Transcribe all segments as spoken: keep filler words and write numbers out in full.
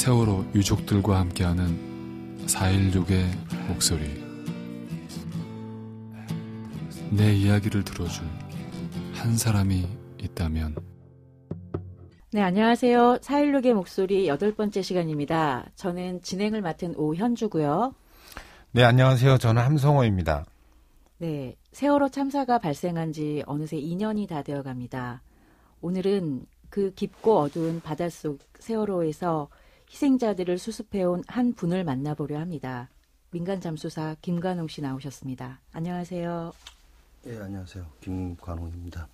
세월호 유족들과 함께하는 사일육의 목소리, 내 이야기를 들어줄 한 사람이 있다면. 네, 안녕하세요. 사일육의 목소리 여덟 번째 시간입니다. 저는 진행을 맡은 오현주고요. 네, 안녕하세요. 저는 함성호입니다. 네, 세월호 참사가 발생한 지 어느새 이 년이 다 되어갑니다. 오늘은 그 깊고 어두운 바닷속 세월호에서 희생자들을 수습해온 한 분을 만나보려 합니다. 민간 잠수사 김관홍 씨 나오셨습니다. 안녕하세요. 예, 네, 안녕하세요. 김관홍입니다.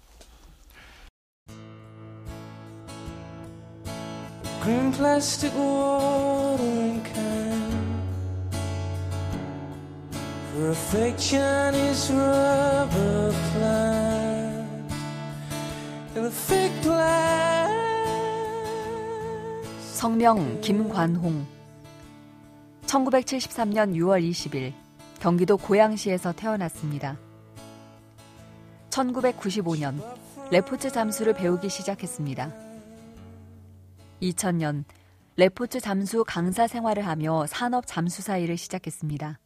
Green plastic watering can. Perfection is rubber plant. And the fake plant. 성명 김관홍. 천구백칠십삼 년 유월 이십일 경기도 고양시에서 태어났습니다. 천구백구십오 년 레포츠 잠수를 배우기 시작했습니다. 이천 년 레포츠 잠수 강사 생활을 하며 산업 잠수사 일을 시작했습니다.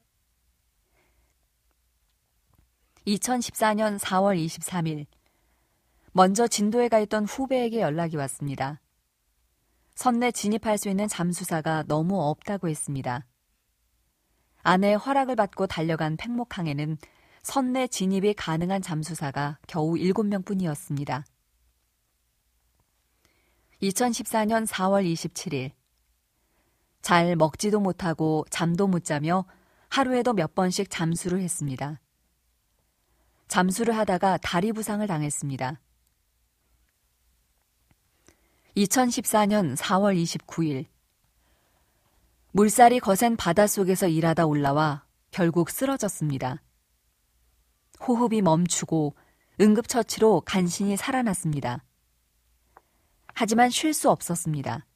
이천십사 년 사월 이십삼일 먼저 진도에 가 있던 후배에게 연락이 왔습니다. 선내 진입할 수 있는 잠수사가 너무 없다고 했습니다. 아내의 허락을 받고 달려간 팽목항에는 선내 진입이 가능한 잠수사가 겨우 일곱 명뿐이었습니다. 이천십사 년 사월 이십칠일 잘 먹지도 못하고 잠도 못 자며 하루에도 몇 번씩 잠수를 했습니다. 잠수를 하다가 다리 부상을 당했습니다. 이천십사 년 사월 이십구일 물살이 거센 바닷속에서 일하다 올라와 결국 쓰러졌습니다. 호흡이 멈추고 응급처치로 간신히 살아났습니다. 하지만 쉴 수 없었습니다.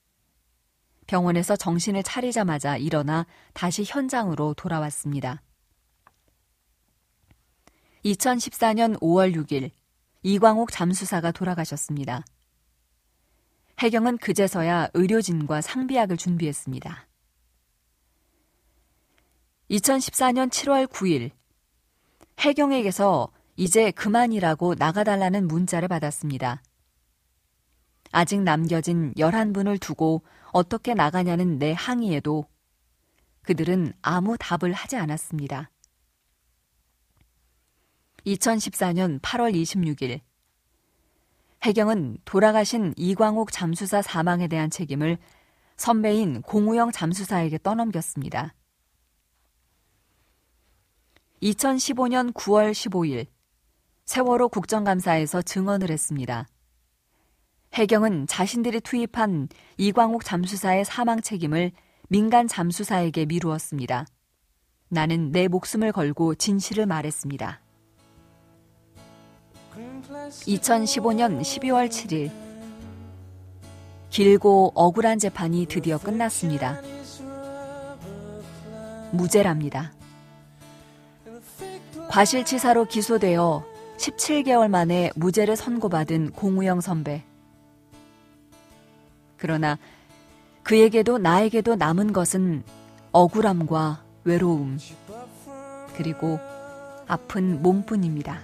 병원에서 정신을 차리자마자 일어나 다시 현장으로 돌아왔습니다. 이천십사 년 오월 육일 이광욱 잠수사가 돌아가셨습니다. 해경은 그제서야 의료진과 상비약을 준비했습니다. 이천십사 년 칠월 구일 해경에게서 이제 그만이라고 나가달라는 문자를 받았습니다. 아직 남겨진 열한 분을 두고 어떻게 나가냐는 내 항의에도 그들은 아무 답을 하지 않았습니다. 이천십사 년 팔월 이십육일 해경은 돌아가신 이광욱 잠수사 사망에 대한 책임을 선배인 공우영 잠수사에게 떠넘겼습니다. 이천십오 년 구월 십오일 세월호 국정감사에서 증언을 했습니다. 해경은 자신들이 투입한 이광욱 잠수사의 사망 책임을 민간 잠수사에게 미루었습니다. 나는 내 목숨을 걸고 진실을 말했습니다. 이천십오 년 십이월 칠일 길고 억울한 재판이 드디어 끝났습니다. 무죄랍니다. 과실치사로 기소되어 십칠 개월 만에 무죄를 선고받은 공우영 선배. 그러나 그에게도 나에게도 남은 것은 억울함과 외로움, 그리고 아픈 몸뿐입니다.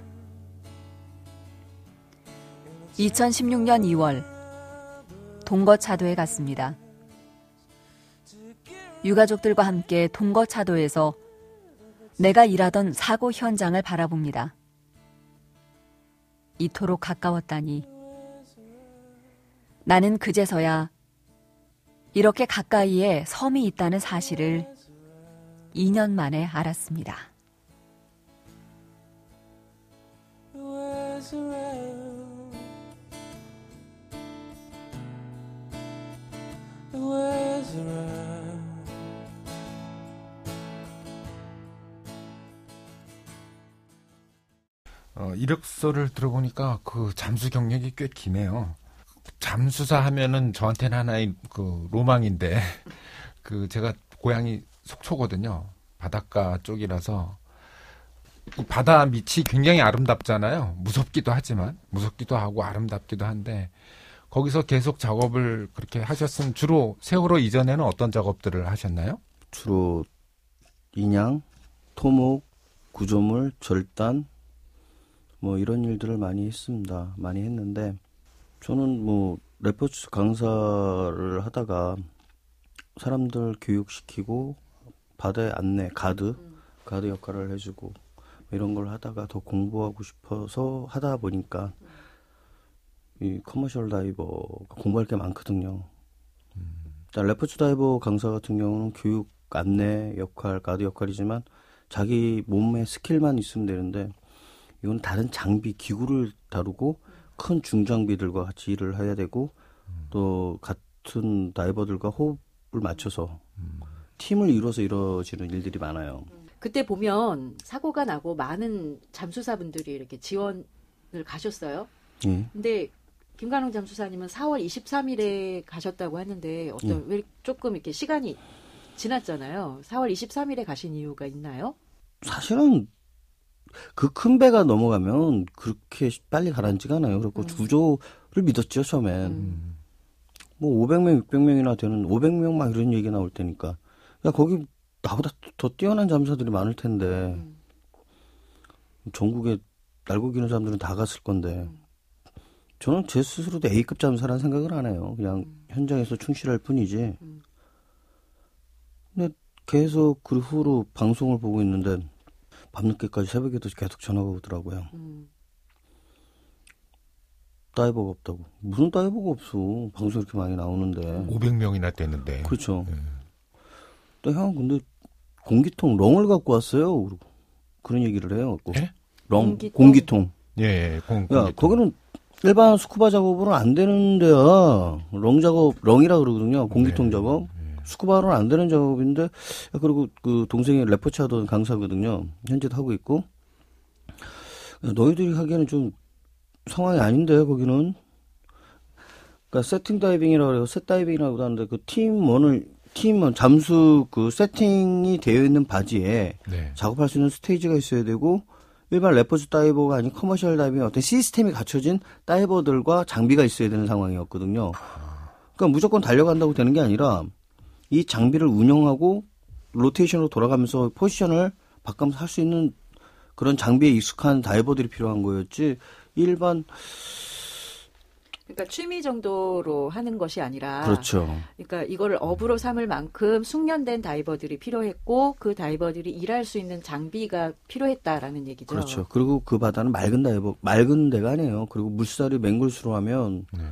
이천십육 년 이월 동거차도에 갔습니다. 유가족들과 함께 동거차도에서 내가 일하던 사고 현장을 바라봅니다. 이토록 가까웠다니. 나는 그제서야 이렇게 가까이에 섬이 있다는 사실을 이 년 만에 알았습니다. 어, 이력서를 들어보니까 그 잠수 경력이 꽤 기네요. 잠수사 하면은 저한테는 하나의 그 로망인데, 그 제가 고향이 속초거든요. 바닷가 쪽이라서 바다 밑이 굉장히 아름답잖아요. 무섭기도 하지만 무섭기도 하고 아름답기도 한데 거기서 계속 작업을 그렇게 하셨으면 주로 세월호 이전에는 어떤 작업들을 하셨나요? 주로 인양, 토목, 구조물, 절단 뭐 이런 일들을 많이 했습니다. 많이 했는데 저는 뭐 레포츠 강사를 하다가 사람들 교육시키고 바다의 안내, 가드, 가드 역할을 해주고 이런 걸 하다가 더 공부하고 싶어서 하다 보니까 이 커머셜 다이버가 공부할 게 많거든요. 일단 레포츠 다이버 강사 같은 경우는 교육, 안내 역할, 가드 역할이지만 자기 몸에 스킬만 있으면 되는데 이건 다른 장비, 기구를 다루고 큰 중장비들과 같이 일을 해야 되고 또 같은 다이버들과 호흡을 맞춰서 팀을 이루어서 이루어지는 일들이 많아요. 그때 보면 사고가 나고 많은 잠수사분들이 이렇게 지원을 가셨어요. 예. 근데 김관홍 잠수사님은 사월 이십삼일에 가셨다고 하는데 어떤 예. 왜 조금 이렇게 시간이 지났잖아요. 사월 이십삼일에 가신 이유가 있나요? 사실은 그 큰 배가 넘어가면 그렇게 빨리 가라앉지가 않아요. 그리고 음. 구조를 믿었죠, 처음엔. 음. 뭐 오백 명, 육백 명이나 되는 오백 명 막 이런 얘기 나올 테니까. 야, 거기 나보다 더 뛰어난 잠수사들이 많을 텐데. 음. 전국에 날고 기는 사람들은 다 갔을 건데. 음. 저는 제 스스로도 에이급 잠수사라는 생각을 안 해요. 그냥 음. 현장에서 충실할 뿐이지. 음. 근데 계속 그 후로 방송을 보고 있는데 밤늦게까지 새벽에도 계속 전화가 오더라고요. 음. 다이버가 없다고. 무슨 다이버가 없어. 방송 이렇게 많이 나오는데. 오백 명이나 됐는데. 그렇죠. 네. 또 형 근데 공기통 렁을 갖고 왔어요. 그러고 그런 얘기를 해요. 예? 렁 공기통. 공기통. 예, 예. 공, 공기통. 야, 거기는 일반 스쿠바 작업으로는 안 되는 데야. 렁 작업, 렁이라 그러거든요. 공기통 네. 작업. 스쿠바로는 안 되는 작업인데, 그리고 그 동생이 레포츠 하던 강사거든요. 현재도 하고 있고. 너희들이 하기에는 좀 상황이 아닌데, 거기는. 그러니까 세팅 다이빙이라고 해요. 셋 다이빙이라고도 하는데, 그 팀원을, 팀원, 잠수 그 세팅이 되어 있는 바지에 네. 작업할 수 있는 스테이지가 있어야 되고, 일반 레포츠 다이버가 아닌 커머셜 다이빙의 어떤 시스템이 갖춰진 다이버들과 장비가 있어야 되는 상황이었거든요. 그러니까 무조건 달려간다고 되는 게 아니라, 이 장비를 운영하고 로테이션으로 돌아가면서 포지션을 바꿔서 할 수 있는 그런 장비에 익숙한 다이버들이 필요한 거였지 일반 그러니까 취미 정도로 하는 것이 아니라 그렇죠. 그러니까 이거를 업으로 삼을 만큼 숙련된 다이버들이 필요했고 그 다이버들이 일할 수 있는 장비가 필요했다라는 얘기죠. 그렇죠. 그리고 그 바다는 맑은 다이버 맑은 데가 아니에요. 그리고 물살이 맹글수로 하면 네.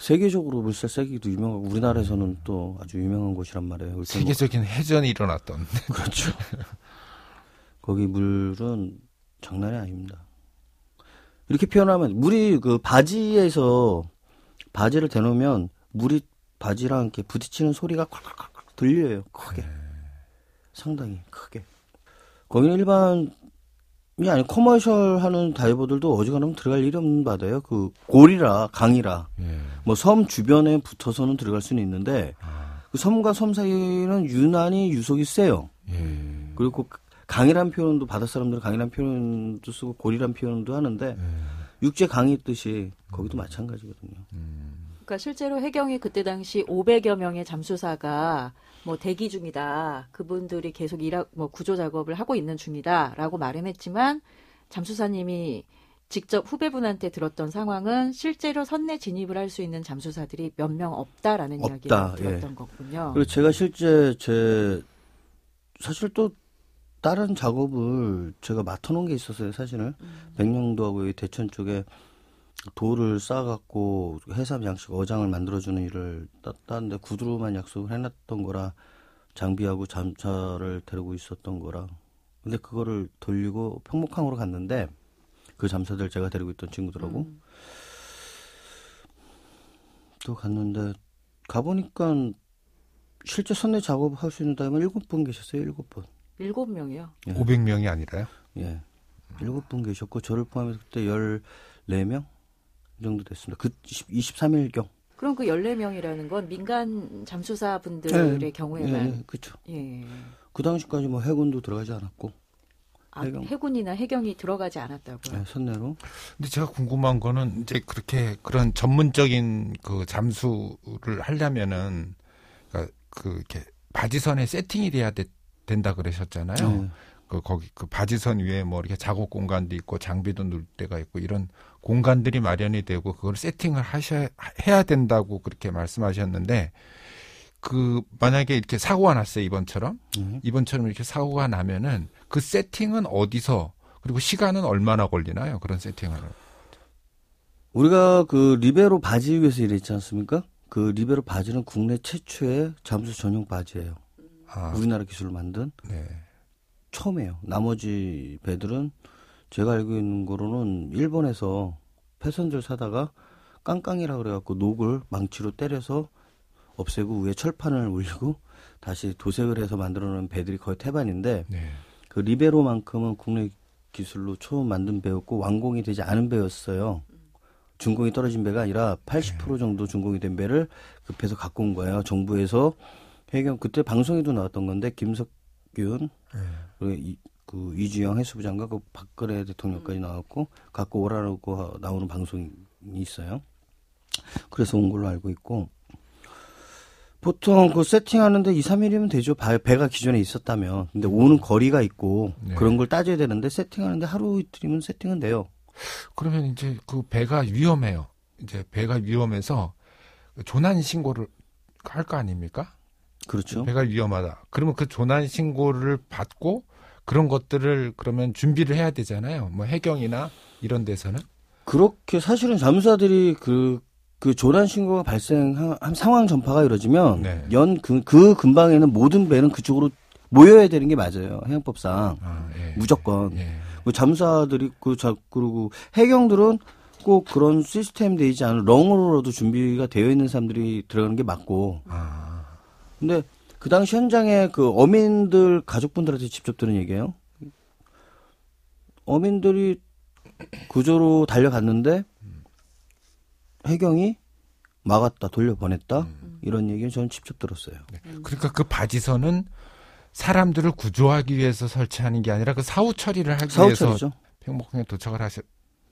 세계적으로 물살 세기도 유명하고 우리나라에서는 또 아주 유명한 곳이란 말이에요. 세계적인 뭐... 해전이 일어났던. 그렇죠. 거기 물은 장난이 아닙니다. 이렇게 표현하면 물이 그 바지에서 바지를 대놓으면 물이 바지랑 이렇게 부딪히는 소리가 콱콱콱 들려요. 크게. 네. 상당히 크게. 거기는 일반 아니 커머셜 하는 다이버들도 어지간하면 들어갈 일이 없는 바다예요. 그 고리라 강이라 예. 뭐 섬 주변에 붙어서는 들어갈 수는 있는데 아. 그 섬과 섬 사이는 유난히 유속이 세요. 예. 그리고 강이란 표현도 바다 사람들은 강이란 표현도 쓰고 고리란 표현도 하는데 예. 육지 강이 있듯이 거기도 마찬가지거든요. 음. 그러니까 실제로 해경이 그때 당시 오백여 명의 잠수사가 뭐 대기 중이다. 그분들이 계속 일하, 뭐 구조 작업을 하고 있는 중이다라고 말은 했지만 잠수사님이 직접 후배분한테 들었던 상황은 실제로 선내 진입을 할 수 있는 잠수사들이 몇 명 없다라는 없다. 이야기를 들었던 예. 거군요. 그리고 제가 실제 제 사실 또 다른 작업을 제가 맡아놓은 게 있었어요. 사실은 음. 백령도하고 대천 쪽에 돌을 싸갖고 해삼 양식 어장을 만들어주는 일을 땄는데 구두로만 약속을 해놨던 거라 장비하고 잠차를 데리고 있었던 거라 근데 그거를 돌리고 평목항으로 갔는데 그 잠사들 제가 데리고 있던 친구들하고 음. 또 갔는데 가보니까 실제 선내 작업할 수 있는 다음에 일곱 분 계셨어요. 일곱 분 일곱 명이요? 예. 오백 명이 아니라요? 예, 일곱 분 계셨고 저를 포함해서 그때 열네 명 이 정도 됐습니다. 그 이십삼일경. 그럼 그 열네 명이라는 건 민간 잠수사 분들의 예, 경우에만. 예, 그렇죠. 예. 그 당시까지 뭐 해군도 들어가지 않았고 아, 해경. 해군이나 해경이 들어가지 않았다고요? 네, 선내로. 근데 제가 궁금한 거는 이제 그렇게 그런 전문적인 그 잠수를 하려면은 그러니까 그 이렇게 바지선에 세팅이 돼야 되, 된다 그러셨잖아요. 음. 그 거기 그 바지선 위에 뭐 이렇게 작업 공간도 있고 장비도 놓을 때가 있고 이런 공간들이 마련이 되고 그걸 세팅을 하셔야 해야 된다고 그렇게 말씀하셨는데 그 만약에 이렇게 사고가 났어요 이번처럼 음. 이번처럼 이렇게 사고가 나면은 그 세팅은 어디서 그리고 시간은 얼마나 걸리나요 그런 세팅하는? 우리가 그 리베로 바지 위에서 일했지 않습니까? 그 리베로 바지는 국내 최초의 잠수 전용 바지예요. 아. 우리나라 기술로 만든. 네. 처음이에요. 나머지 배들은 제가 알고 있는 거로는 일본에서 패선들 사다가 깡깡이라고 그래갖고 녹을 망치로 때려서 없애고 위에 철판을 올리고 다시 도색을 해서 만들어놓은 배들이 거의 태반인데 네. 그 리베로만큼은 국내 기술로 처음 만든 배였고 완공이 되지 않은 배였어요. 준공이 떨어진 배가 아니라 팔십 퍼센트 정도 준공이 된 배를 급해서 갖고 온 거예요. 정부에서 해경 그때 방송에도 나왔던 건데 김석균 네. 이, 그 이주영 해수부 장관, 그 박근혜 대통령까지 나왔고 갖고 오라고 나오는 방송이 있어요. 그래서 온 걸로 알고 있고 보통 그 세팅하는데 이, 삼 일이면 되죠. 배가 기존에 있었다면. 근데 오는 거리가 있고 네. 그런 걸 따져야 되는데 세팅하는데 하루 이틀이면 세팅은 돼요. 그러면 이제 그 배가 위험해요. 이제 배가 위험해서 조난 신고를 할 거 아닙니까? 그렇죠. 배가 위험하다. 그러면 그 조난 신고를 받고 그런 것들을 그러면 준비를 해야 되잖아요. 뭐 해경이나 이런 데서는. 그렇게 사실은 잠수사들이 그, 그 조난 신고가 발생한 상황 전파가 이루어지면 네. 연 그, 그 근방에는 모든 배는 그쪽으로 모여야 되는 게 맞아요. 해양법상. 아, 예, 무조건. 예. 그 잠수사들이 그 자, 그리고 해경들은 꼭 그런 시스템 되지 않은 렁으로라도 준비가 되어 있는 사람들이 들어가는 게 맞고. 아. 근데 그 당시 현장에 그 어민들 가족분들한테 직접 들은 얘기예요. 어민들이 구조로 달려갔는데 해경이 막았다, 돌려보냈다 음. 이런 얘기는 저는 직접 들었어요. 네. 그러니까 그 바지선은 사람들을 구조하기 위해서 설치하는 게 아니라 그 사후 처리를 하기 사후 위해서 처리죠. 평목항에 도착을 하시,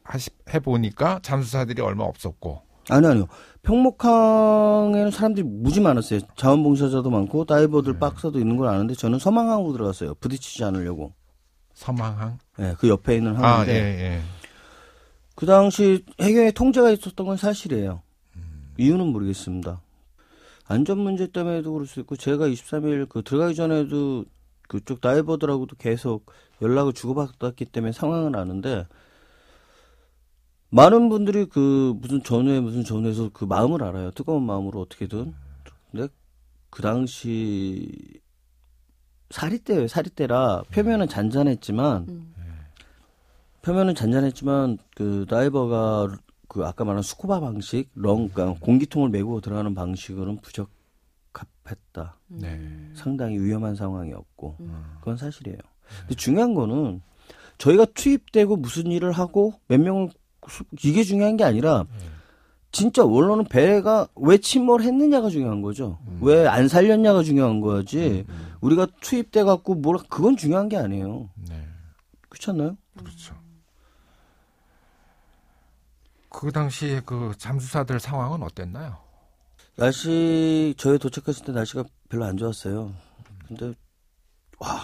하시 해보니까 잠수사들이 얼마 없었고. 아니요, 아니요. 평목항에는 사람들이 무지 많았어요. 자원봉사자도 많고 다이버들 네. 박사도 있는 걸 아는데 저는 서망항으로 들어갔어요. 부딪히지 않으려고. 서망항? 네, 그 옆에 있는 항인데. 아, 예, 예. 그 당시 해경에 통제가 있었던 건 사실이에요. 음. 이유는 모르겠습니다. 안전 문제 때문에도 그럴 수 있고 제가 이십삼 일 그 들어가기 전에도 그쪽 다이버들하고도 계속 연락을 주고받았기 때문에 상황을 아는데 많은 분들이 그 무슨 전후에 무슨 전후에서 그 마음을 알아요. 뜨거운 마음으로 어떻게든. 근데 그 당시 사리 때예요. 사리 때라 표면은 잔잔했지만 음. 표면은 잔잔했지만 그 다이버가 그 아까 말한 스쿠바 방식, 렁, 그러니까 공기통을 메고 들어가는 방식으로는 부적합했다. 네. 상당히 위험한 상황이었고 음. 그건 사실이에요. 근데 중요한 거는 저희가 투입되고 무슨 일을 하고 몇 명을 이게 중요한 게 아니라 진짜 원론은 배가 왜 침몰했느냐가 중요한 거죠. 음. 왜 안 살렸냐가 중요한 거지. 음. 우리가 투입돼 갖고 뭐라 그건 중요한 게 아니에요. 네. 그렇잖아요. 그렇죠. 그 당시에 그 잠수사들 상황은 어땠나요? 날씨 저희 도착했을 때 날씨가 별로 안 좋았어요. 근데 와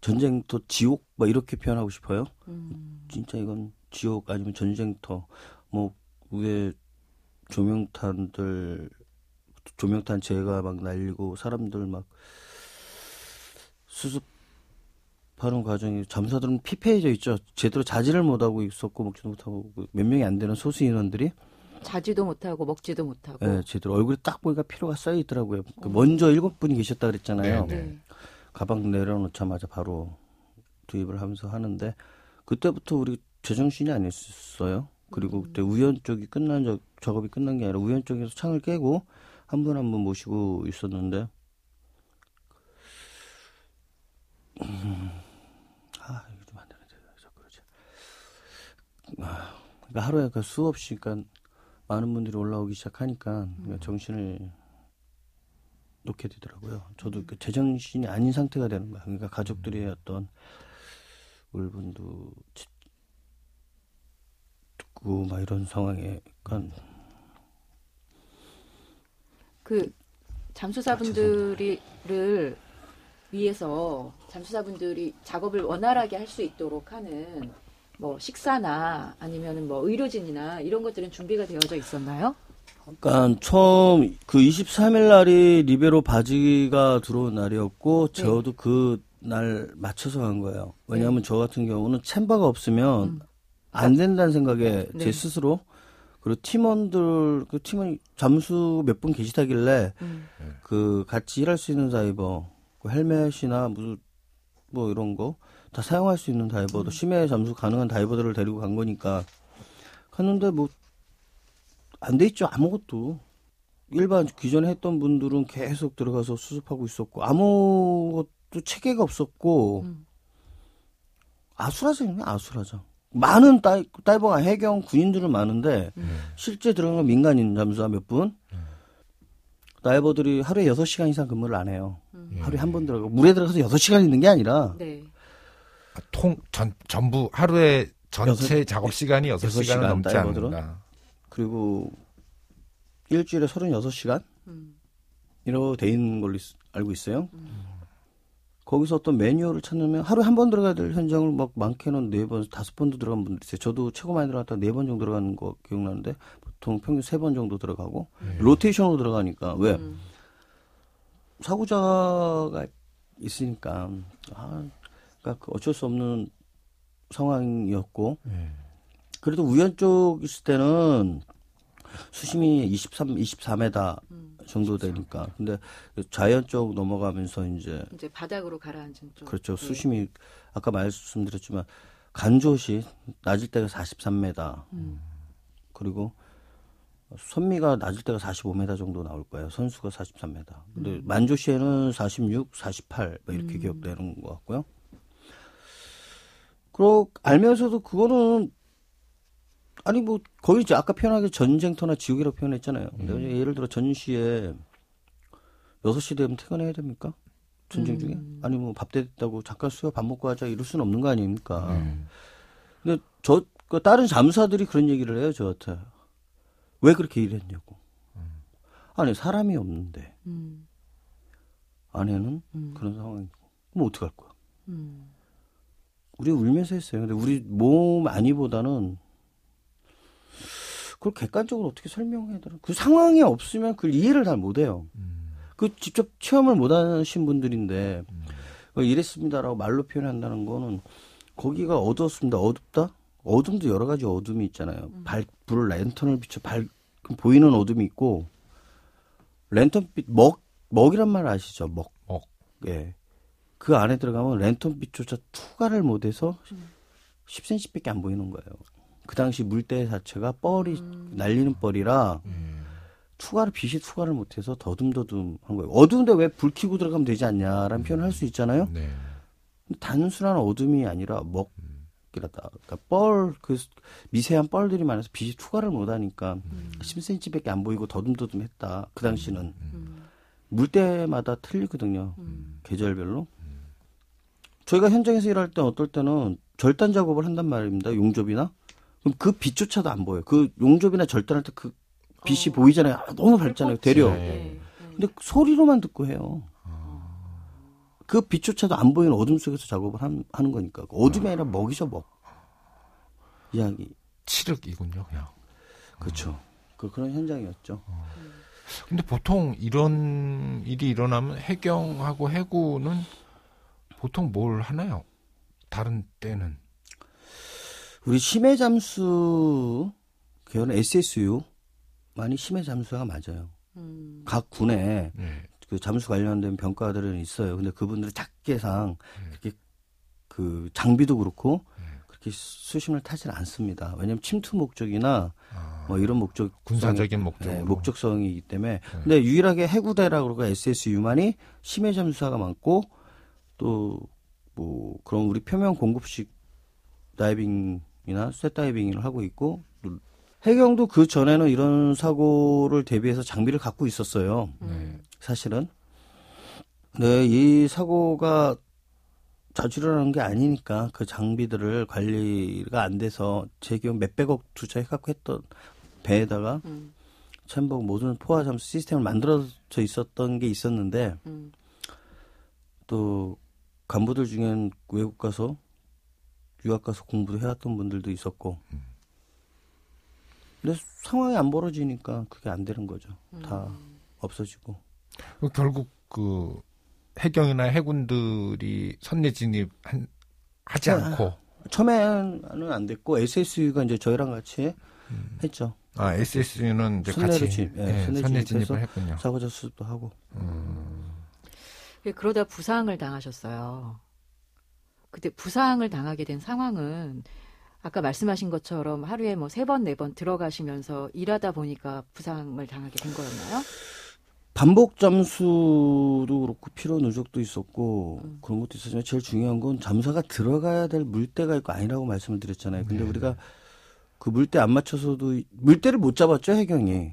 전쟁터 지옥 막 이렇게 표현하고 싶어요. 음. 진짜 이건. 지옥 아니면 전쟁터 뭐 위에 조명탄들 조명탄 재가 막 날리고 사람들 막 수습하는 과정이 잠수사들은 피폐해져 있죠. 제대로 자지를 못하고 있었고 먹지도 못하고 몇 명이 안 되는 소수 인원들이 자지도 못하고 먹지도 못하고 네, 제대로 얼굴에 딱 보니까 피로가 쌓여 있더라고요. 어. 먼저 일곱 분이 계셨다 그랬잖아요. 네네. 가방 내려놓자마자 바로 투입을 하면서 하는데 그때부터 우리 제정신이 아니었어요. 그리고 그때 우연 쪽이 끝난 적, 작업이 끝난 게 아니라 우연 쪽에서 창을 깨고 한 분 한 분 모시고 있었는데 음, 아 이거 좀 안 되는데 자꾸 그러지. 아, 그러니까 하루에 그러니까 수없이 그러니까 많은 분들이 올라오기 시작하니까 그러니까 정신을 놓게 되더라고요. 저도 그 제정신이 아닌 상태가 되는 거야. 그러니까 가족들의 어떤 울분도 듣고 막 이런 상황에 약간 그 잠수사분들을 아, 위해서 잠수사분들이 작업을 원활하게 할 수 있도록 하는 뭐 식사나 아니면은 뭐 의료진이나 이런 것들은 준비가 되어져 있었나요? 그러니까 처음 그 이십삼 일 날이 리베로 바지가 들어온 날이었고 네. 저도 그 날 맞춰서 간 거예요. 왜냐하면 네. 저 같은 경우는 챔버가 없으면 음. 안 된다는 생각에 네. 제 스스로 그리고 팀원들 그 팀원 잠수 몇 분 계시다길래 음. 그 같이 일할 수 있는 다이버 그 헬멧이나 무슨 뭐 이런 거 다 사용할 수 있는 다이버도 음. 심해 잠수 가능한 다이버들을 데리고 간 거니까 갔는데 뭐 안 돼 있죠. 아무것도. 일반 기존에 했던 분들은 계속 들어가서 수습하고 있었고 아무것도 체계가 없었고 음. 아수라장이네 아수라장. 많은 다이, 다이버가 해경 군인들은 많은데 음. 실제 들어간 건 민간인 잠수사 몇 분. 음. 다이버들이 하루에 여섯 시간 이상 근무를 안 해요. 음. 하루에 한 번 들어가고 물에 들어가서 여섯 시간 있는 게 아니라 네. 아, 통, 전, 전부 하루에 전체 여섯, 작업 시간이 여섯 시간은 넘지 다이버들은? 않는다. 그리고 일주일에 서른여섯 시간? 음. 이렇게 돼 있는 걸로 알고 있어요. 음. 거기서 어떤 매뉴얼을 찾으면 하루에 한 번 들어가야 될 현장을 막 많게는 네 번, 다섯 번도 들어간 분들 있어요. 저도 최고 많이 들어갔다 네 번 정도 들어가는 거 기억나는데 보통 평균 세 번 정도 들어가고 음. 로테이션으로 들어가니까 왜? 음. 사고자가 있으니까 아, 그러니까 어쩔 수 없는 상황이었고 음. 그래도 우연 쪽 있을 때는 수심이 이십삼 미터 정도 되니까. 근데 자연 쪽 넘어가면서 이제. 이제 바닥으로 가라앉은 쪽. 그렇죠. 수심이 네. 아까 말씀드렸지만 간조시 낮을 때가 사십삼 미터. 음. 그리고 선미가 낮을 때가 사십오 미터 정도 나올 거예요. 선수가 사십삼 미터. 근데 음. 만조시에는 사십육, 사십팔 이렇게 음. 기억되는 것 같고요. 그리고 알면서도 그거는 아니 뭐 거의 이제 아까 표현하기 전쟁터나 지옥이라고 표현했잖아요. 근데 음. 예를 들어 전시에 여섯 시 되면 퇴근해야 됩니까? 전쟁 중에? 음. 아니 뭐 밥 됐다고 잠깐 수요 밥 먹고 하자 이럴 수는 없는 거 아닙니까? 음. 근데 저 그 다른 잠사들이 그런 얘기를 해요. 저한테. 왜 그렇게 일했냐고. 음. 아니 사람이 없는데. 음. 아내는 음. 그런 상황이고. 그럼 어떡할 거야? 음. 우리 울면서 했어요. 근데 우리 몸 아니보다는 그걸 객관적으로 어떻게 설명해야 되나? 그 상황이 없으면 그걸 이해를 잘 못해요. 음. 그 직접 체험을 못하신 분들인데 음. 이랬습니다라고 말로 표현한다는 거는 거기가 어두웠습니다. 어둡다? 어둠도 여러 가지 어둠이 있잖아요. 음. 발, 불을 랜턴을 비춰 발, 보이는 어둠이 있고 랜턴빛, 먹, 먹이란 말 아시죠? 먹. 먹. 예. 그 안에 들어가면 랜턴빛조차 투과를 못해서 음. 십 센티미터밖에 안 보이는 거예요. 그 당시 물때 자체가 뻘이 음. 날리는 뻘이라 음. 투과를 빛이 투과를 못해서 더듬더듬한 거예요. 어두운데 왜 불 켜고 들어가면 되지 않냐라는 음. 표현을 할 수 있잖아요. 네. 단순한 어둠이 아니라 먹이라다. 그러니까 뻘, 그 미세한 뻘들이 많아서 빛이 투과를 못하니까 음. 십 센티미터밖에 안 보이고 더듬더듬했다. 그 당시는 음. 물때마다 틀리거든요. 음. 계절별로. 음. 저희가 현장에서 일할 때 어떨 때는 절단 작업을 한단 말입니다. 용접이나. 그럼 그 빛조차도 안 보여요. 그 용접이나 절단할 때 그 빛이 어. 보이잖아요. 아, 너무 밝잖아요. 대려. 네. 근데 소리로만 듣고 해요. 어. 그 빛조차도 안 보이는 어둠 속에서 작업을 한, 하는 거니까. 어둠이 아니라 먹이죠, 먹. 이야기. 칠흑이군요, 그냥. 그렇죠. 어. 그, 그런 현장이었죠. 어. 근데 보통 이런 일이 일어나면 해경하고 해군은 보통 뭘 하나요? 다른 때는? 우리 심해 잠수 계열은 에스에스유 많이 심해 잠수가 맞아요. 음. 각 군에 네. 그 잠수 관련된 병과들은 있어요. 근데 그분들은 작게상 네. 그렇게 그 장비도 그렇고 네. 그렇게 수심을 타진 않습니다. 왜냐하면 침투 목적이나 아. 뭐 이런 목적 군사적인 목적 네, 목적성이기 때문에. 네. 근데 유일하게 해구대라고 그러고 에스에스유만이 심해 잠수사가 많고 또 뭐 그런 우리 표면 공급식 다이빙 이나 쇳다이빙을 하고 있고 해경도 그 전에는 이런 사고를 대비해서 장비를 갖고 있었어요. 네. 사실은. 근데 이 사고가 자주 일어나는 게 아니니까 그 장비들을 관리가 안 돼서 제 기억 몇백억 투자해갖고 했던 배에다가 음. 챔버 모든 포화 잠수 시스템을 만들어져 있었던 게 있었는데 음. 또 간부들 중에는 외국 가서 유학 가서 공부도 해왔던 분들도 있었고 음. 근데 상황이 안 벌어지니까 그게 안 되는 거죠. 음. 다 없어지고 결국 그 해경이나 해군들이 선내 진입한 하지 아, 않고 처음에는 안 됐고 에스에스유가 이제 저희랑 같이 음. 했죠. 아 에스에스유는 이제 같이 진입, 예, 예, 선내 진입을 했군요. 사고자 수습도 하고. 음. 그러다 부상을 당하셨어요. 그때 부상을 당하게 된 상황은 아까 말씀하신 것처럼 하루에 뭐 세 번, 네 번 들어가시면서 일하다 보니까 부상을 당하게 된 거였나요? 반복 잠수도 그렇고 피로 누적도 있었고 음. 그런 것도 있었지만 제일 중요한 건 잠수가 들어가야 될 물대가 있고 아니라고 말씀을 드렸잖아요. 근데 네. 우리가 그 물대 안 맞춰서도 물대를 못 잡았죠, 해경이.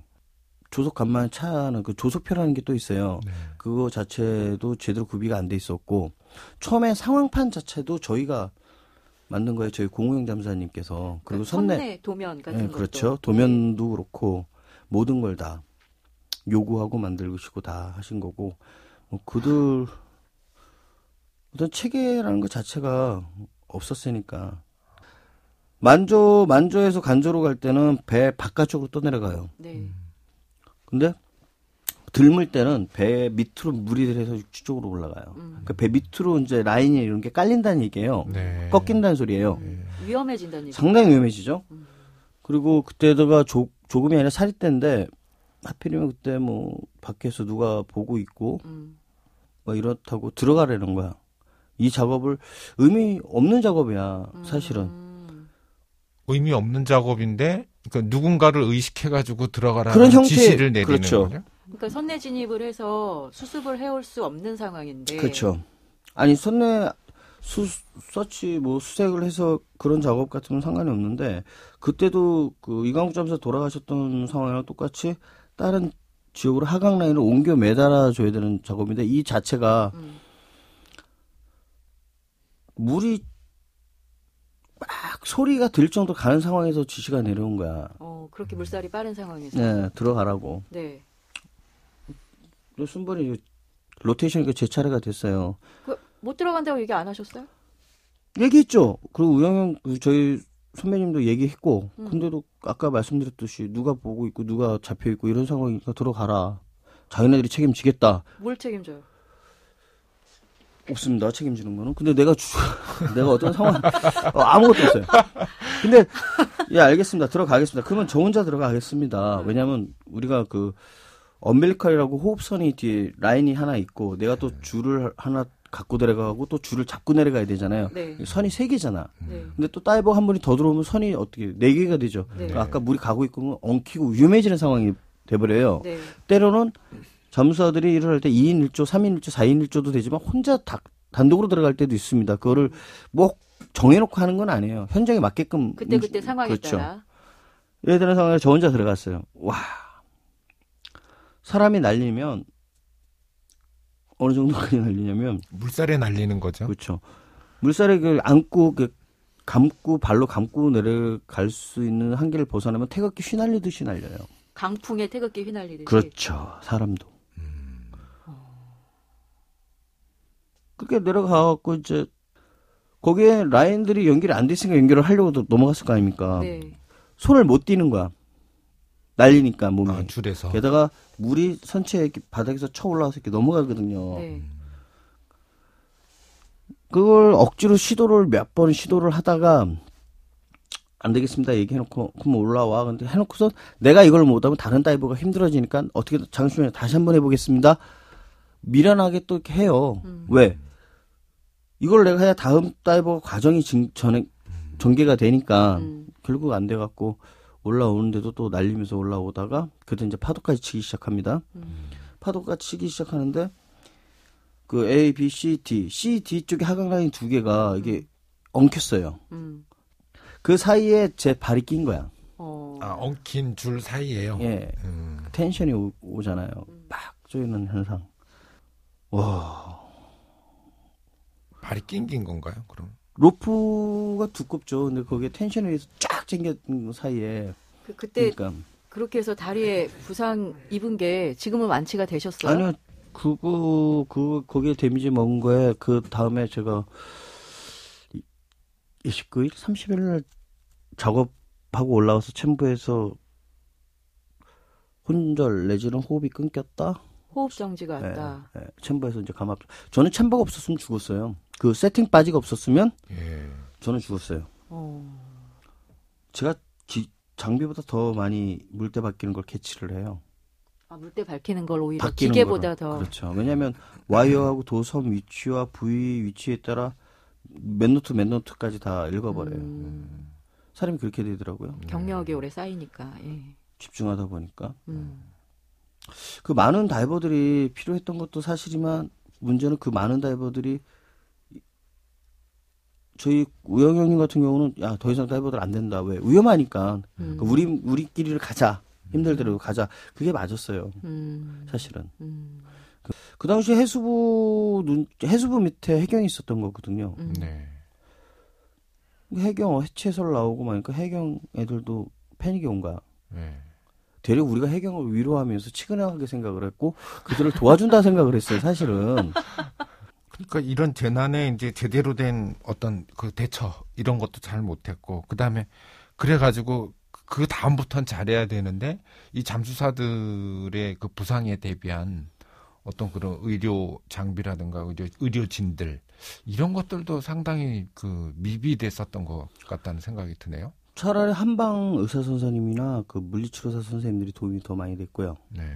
조속 간만 차는 그 조속표라는 게 또 있어요. 네. 그거 자체도 제대로 구비가 안 돼 있었고 처음에 상황판 자체도 저희가 만든 거예요. 저희 공우영 잠사님께서. 그리고 그러니까 선내, 선내 도면 같은 네, 것도. 그렇죠. 도면도 그렇고 모든 걸 다 요구하고 만들고 다 하신 거고 뭐 그들 어떤 체계라는 것 자체가 없었으니까 만조, 만조에서 간조로 갈 때는 배 바깥쪽으로 떠내려가요. 네. 근데 들물 때는 배 밑으로 물이 들어서 육지 쪽으로 올라가요. 음. 그러니까 배 밑으로 이제 라인이 이런 게 깔린다는 얘기예요. 네. 꺾인다는 소리예요. 네. 위험해진다는 얘기예요. 상당히 위험해지죠. 음. 그리고 그때가 조, 조금이 아니라 살이 때인데 하필이면 그때 뭐 밖에서 누가 보고 있고 음. 막 이렇다고 들어가려는 거야. 이 작업을 의미 없는 작업이야. 음. 사실은. 의미 없는 작업인데 그러니까 누군가를 의식해가지고 들어가라는 그런 형태, 지시를 내리는 그렇죠. 거죠? 그러니까 선내 진입을 해서 수습을 해올 수 없는 상황인데. 그렇죠. 아니 선내 수 서치 뭐 수색을 해서 그런 작업 같은 건 상관이 없는데 그때도 그 이광욱 잠사 돌아가셨던 상황이랑 똑같이 다른 지역으로 하강 라인을 옮겨 매달아줘야 되는 작업인데 이 자체가 음. 물이 막 소리가 들 정도 가는 상황에서 지시가 내려온 거야. 어 그렇게 물살이 빠른 상황에서. 네 들어가라고. 네. 순번이 로테이션이니까 제 차례가 됐어요. 그, 못 들어간다고 얘기 안 하셨어요? 얘기했죠. 그리고 우영형 저희 선배님도 얘기했고 음. 근데도 아까 말씀드렸듯이 누가 보고 있고 누가 잡혀있고 이런 상황이니까 들어가라. 자기네들이 책임지겠다. 뭘 책임져요? 없습니다. 책임지는 거는. 근데 내가 주... 내가 어떤 상황 어, 아무것도 없어요. 근데 예 알겠습니다. 들어가겠습니다. 그러면 저 혼자 들어가겠습니다. 음. 왜냐하면 우리가 그 엄밀칼이라고 호흡선이 뒤에 라인이 하나 있고 내가 또 줄을 하나 갖고 내려가고 또 줄을 잡고 내려가야 되잖아요. 네. 선이 세 개잖아. 네. 근데 또 다이버 한 분이 더 들어오면 선이 어떻게 네 개가 되죠. 네. 그러니까 아까 물이 가고 있고 엉키고 위험해지는 상황이 돼버려요. 네. 때로는 잠수사들이 일을 할 때 이 인 일 조, 삼 인 일 조, 사 인 일 조도 되지만 혼자 다, 단독으로 들어갈 때도 있습니다. 그거를 뭐 정해놓고 하는 건 아니에요. 현장에 맞게끔. 그때그때 상황에 그렇죠. 따라. 예를 들어 상황에 저 혼자 들어갔어요. 와. 사람이 날리면 어느 정도까지 날리냐면 물살에 날리는 거죠. 그렇죠. 물살에 그 안고 그 감고 발로 감고 내려갈 수 있는 한계를 벗어나면 태극기 휘날리듯이 날려요. 강풍에 태극기 휘날리듯이. 그렇죠. 사람도. 음. 그렇게 내려가갖고 이제 거기에 라인들이 연결이 안 돼 있으니까 연결을 하려고 넘어갔을 거 아닙니까. 네. 손을 못 띄는 거야. 날리니까 몸이. 아, 줄에서. 게다가 물이 선체에 이렇게 바닥에서 쳐 올라와서 이렇게 넘어가거든요. 네. 그걸 억지로 시도를 몇 번 시도를 하다가 안 되겠습니다 얘기해놓고 그럼 올라와. 근데 해놓고서 내가 이걸 못하면 다른 다이버가 힘들어지니까 어떻게 잠시만요 다시 한번 해보겠습니다. 미련하게 또 이렇게 해요. 음. 왜? 이걸 내가 해야 다음 다이버 과정이 진, 전에, 전개가 되니까 음. 결국 안 돼갖고 올라오는데도 또 날리면서 올라오다가 그때 이제 파도까지 치기 시작합니다. 음. 파도까지 치기 시작하는데 그 A, B, C, D, C, D 쪽에 하강 라인 두 개가 이게 엉켰어요. 음. 그 사이에 제 발이 낀 거야. 어. 아 엉킨 줄 사이에요. 예, 음. 텐션이 오, 오잖아요. 막 조이는 현상. 와, 발이 낑긴 건가요? 그럼 로프가 두껍죠. 근데 거기에 텐션에 의해서 쫙 쟁긴 사이에 그, 그때 그러니까. 그렇게 해서 다리에 부상 입은 게 지금은 완치가 되셨어요? 아니요. 그거 그 거기에 데미지 먹은 거에 그 다음에 제가 이십구 일, 삼십 일 날 작업하고 올라와서 챔버에서 혼절 내지는 호흡이 끊겼다. 호흡 정지가 왔다. 네, 네. 챔버에서 이제 감압. 저는 챔버가 없었으면 죽었어요. 그 세팅 바지가 없었으면 예. 저는 죽었어요. 어. 제가 지, 장비보다 더 많이 물때 박히는 걸 캐치를 해요. 아, 물때 밝히는 걸 오히려 기계보다 거를. 더. 그렇죠. 왜냐하면 와이어하고 도섬 위치와 부위 위치에 따라 몇 노트 몇 노트까지 다 읽어버려요. 음. 사람이 그렇게 되더라고요. 경력이 오래 쌓이니까. 예. 집중하다 보니까. 음. 그 많은 다이버들이 필요했던 것도 사실이지만 문제는 그 많은 다이버들이 저희 우영 형님 같은 경우는 야, 더 이상 다이버들 안 된다. 왜? 위험하니까. 음. 우리, 우리끼리를 가자. 힘들더라도 가자. 그게 맞았어요. 음. 사실은. 음. 그, 그 당시에 해수부, 눈, 해수부 밑에 해경이 있었던 거거든요. 음. 네. 해경, 해체설 나오고 하니까 해경 애들도 패닉이 온 거야. 네. 대략 우리가 해경을 위로하면서 치근하게 생각을 했고, 그들을 도와준다 생각을 했어요, 사실은. 그러니까 이런 재난에 이제 제대로 된 어떤 그 대처, 이런 것도 잘 못했고, 그 다음에, 그래가지고, 그 다음부터는 잘해야 되는데, 이 잠수사들의 그 부상에 대비한 어떤 그런 의료 장비라든가 의료, 의료진들, 이런 것들도 상당히 그 미비됐었던 것 같다는 생각이 드네요. 차라리 한방 의사 선생님이나 그 물리치료사 선생님들이 도움이 더 많이 됐고요. 네.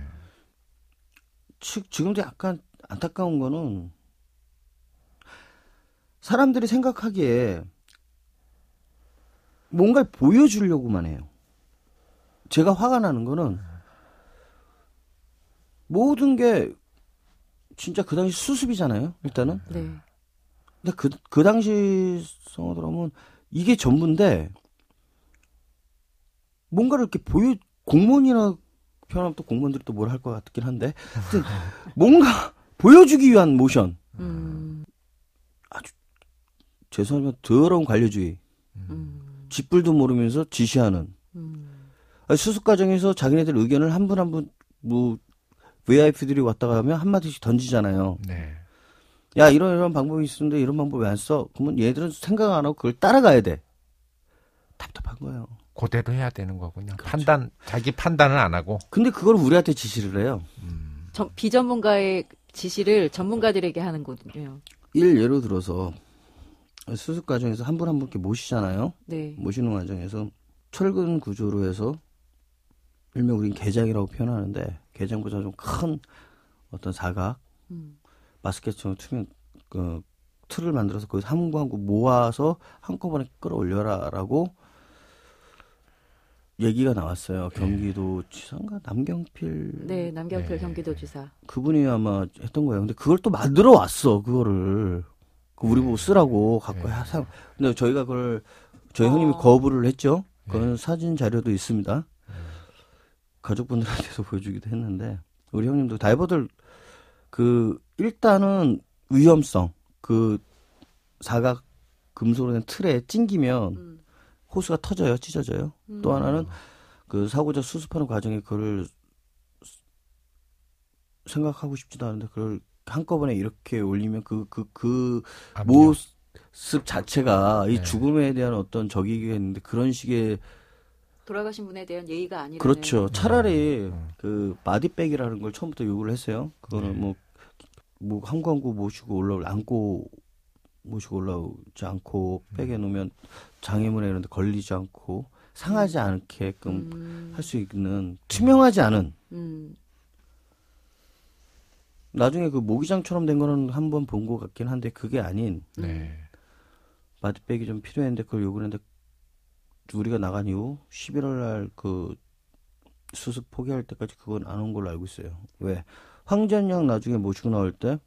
지, 지금도 약간 안타까운 거는 사람들이 생각하기에 뭔가를 보여주려고만 해요. 제가 화가 나는 거는 모든 게 진짜 그 당시 수습이잖아요. 일단은. 네. 근데 그, 그 당시 성어들로 하면 이게 전부인데 뭔가를 이렇게 보여, 공무원이나 편하면 또 공무원들이 또 뭘 할 것 같긴 한데, 하여튼 뭔가 보여주기 위한 모션. 음. 아주, 죄송하지만 더러운 관료주의. 음. 짓불도 모르면서 지시하는. 음. 수습 과정에서 자기네들 의견을 한 분 한 분, 뭐, 브이아이피들이 왔다 가면 한마디씩 던지잖아요. 네. 야, 이런 이런 방법이 있었는데 이런 방법 왜 안 써? 그러면 얘들은 생각 안 하고 그걸 따라가야 돼. 답답한 거예요. 그대로 해야 되는 거군요. 그렇죠. 판단, 자기 판단은 안 하고. 근데 그걸 우리한테 지시를 해요. 음. 저, 비전문가의 지시를 전문가들에게 하는 거군요. 일, 예로 들어서 수습 과정에서 한 분 한 분 이렇게 모시잖아요. 네. 모시는 과정에서 철근 구조로 해서 일명 우린 개장이라고 표현하는데 개장보다 좀 큰 어떤 사각, 음. 마스켓처럼 투명 그, 틀을 만들어서 거기서 한 구 한 구 모아서 한꺼번에 끌어올려라라고 얘기가 나왔어요. 경기도 네. 지사인가? 남경필. 네, 남경필 네. 경기도 지사. 그분이 아마 했던 거예요. 근데 그걸 또 만들어 왔어, 그거를. 그 우리 네. 보고 쓰라고 갖고. 네. 하, 근데 저희가 그걸, 저희 어. 형님이 거부를 했죠. 그건 네. 사진 자료도 있습니다. 네. 가족분들한테서 보여주기도 했는데, 우리 형님도 다이버들, 그, 일단은 위험성, 그 사각 금속으로 된 틀에 찡기면, 음. 호스가 터져요, 찢어져요. 음. 또 하나는 그 사고자 수습하는 과정에 그걸 생각하고 싶지도 않은데 그걸 한꺼번에 이렇게 올리면 그, 그, 그 모습 자체가 네. 이 죽음에 대한 어떤 적이기가 있는데 그런 식의 돌아가신 분에 대한 예의가 아니라는. 그렇죠. 차라리 음. 그 바디백이라는 걸 처음부터 요구를 했어요. 그거는 네. 뭐, 뭐 한 광고 모시고 올라올 안고 모시고 올라오지 않고 백에 놓으면 장애물에 이런 데 걸리지 않고 상하지 않게끔 음. 할 수 있는 투명하지 않은 음. 나중에 그 모기장처럼 된 거는 한 번 본 것 같긴 한데 그게 아닌 네. 마디백이 좀 필요했는데 그걸 요구를 했는데 우리가 나간 이후 십일월 날 그 수습 포기할 때까지 그건 안 온 걸로 알고 있어요. 왜? 황전영 나중에 모시고 나올 때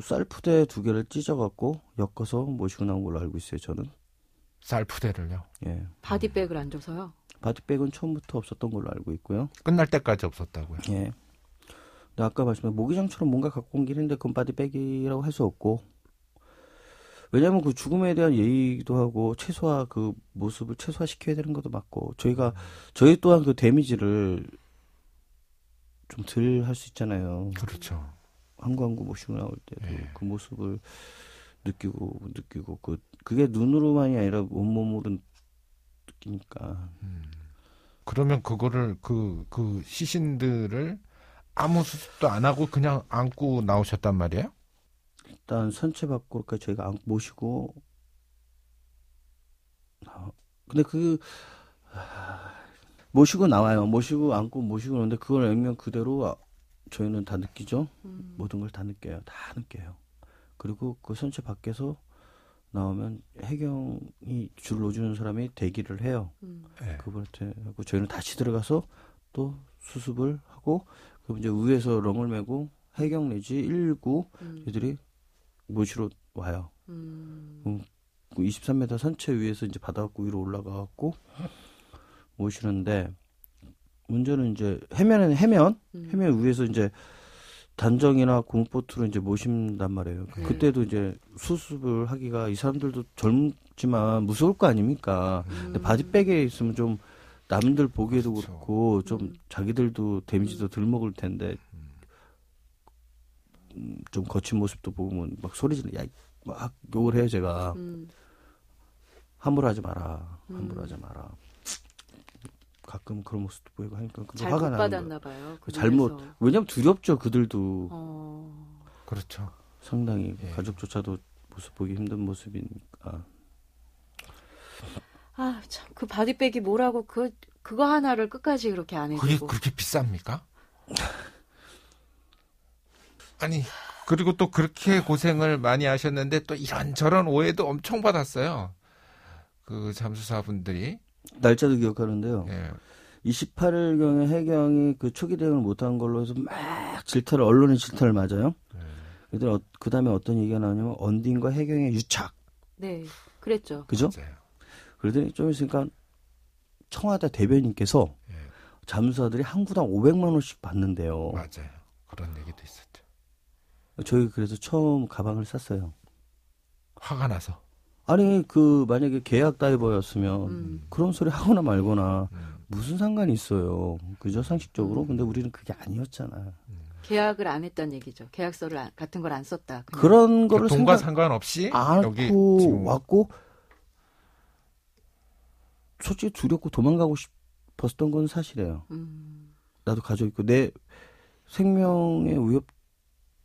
쌀푸대 두 개를 찢어갖고 엮어서 모시고 나온 걸로 알고 있어요. 저는 쌀푸대를요? 예. 바디백을 안 줘서요? 바디백은 처음부터 없었던 걸로 알고 있고요. 끝날 때까지 없었다고요? 예. 아까 말씀드린 모기장처럼 뭔가 갖고 온긴 했는데 그건 바디백이라고 할 수 없고, 왜냐하면 그 죽음에 대한 예의도 하고 최소화 그 모습을 최소화시켜야 되는 것도 맞고, 저희가 저희 또한 그 데미지를 좀 덜 할 수 있잖아요. 그렇죠. 한구 한구 모시고 나올 때도 예. 그 모습을 느끼고 느끼고 그 그게 눈으로만이 아니라 온몸으로 느끼니까. 음. 그러면 그거를 그, 그 시신들을 아무 수습도 안 하고 그냥 안고 나오셨단 말이에요? 일단 선체 밖으로까지 저희가 안 모시고. 근데 그 모시고 나와요. 모시고 안고 모시고 그러는데 그걸 액면 그대로 저희는 다 느끼죠. 음. 모든 걸 다 느껴요. 다 느껴요. 그리고 그 선체 밖에서 나오면 해경이 줄 놓아주는 사람이 대기를 해요. 음. 네. 그분한테 하고 저희는 다시 들어가서 또 수습을 하고, 그 이제 위에서 렁을 메고 해경 내지 일일구 음. 애들이 모시러 와요. 음. 음, 이십삼 미터 선체 위에서 이제 받아갖고 위로 올라가갖고 모시는데, 문제는 이제 해면은 해면 음. 해면 위에서 이제 단정이나 고무보트로 이제 모신단 말이에요. 네. 그때도 이제 수습을 하기가 이 사람들도 젊지만 무서울 거 아닙니까? 음. 근데 바디백에 있으면 좀 남들 보기에도 그렇죠. 그렇고 좀 음. 자기들도 데미지도 덜 먹을 텐데 음, 좀 거친 모습도 보면 막 소리 지르 야, 막 욕을 해요 제가. 음. 함부로 하지 마라. 함부로 음. 하지 마라. 가끔 그런 모습도 보이고 하니까 그거 화가 나는 받았나 봐요. 그 잘못. 왜냐면 두렵죠 그들도. 어... 그렇죠. 상당히 예. 가족조차도 모습 보기 힘든 모습이니까. 아 참 그 바디백이 뭐라고 그 그거 하나를 끝까지 그렇게 안 해주고. 그게 그렇게 비쌉니까? 아니 그리고 또 그렇게 고생을 많이 하셨는데 또 이런저런 오해도 엄청 받았어요. 그 잠수사분들이. 날짜도 기억하는데요. 예. 이십팔 일경에 해경이 그 초기 대응을 못한 걸로 해서 막 질타를, 언론의 질타를 맞아요. 예. 어, 그 다음에 어떤 얘기가 나오냐면 언딘과 해경의 유착. 네, 그랬죠. 그죠? 맞아요. 그러더니 좀 있으니까 청와대 대변인께서 예. 잠수사들이 한 구당 오백만 원씩 받는데요. 맞아요. 그런 얘기도 있었죠. 저희 그래서 처음 가방을 샀어요. 화가 나서. 아니 그 만약에 계약 다이버였으면 음. 그런 소리 하거나 말거나 음. 무슨 상관이 있어요. 그죠? 상식적으로. 근데 우리는 그게 아니었잖아. 음. 계약을 안 했단 얘기죠. 계약서를 안, 같은 걸 안 썼다. 그냥. 그런 거를 돈과 생각... 상관없이 여기 지금... 왔고 솔직히 두렵고 도망가고 싶었던 건 사실이에요. 음. 나도 가족 있고 내 생명에 위협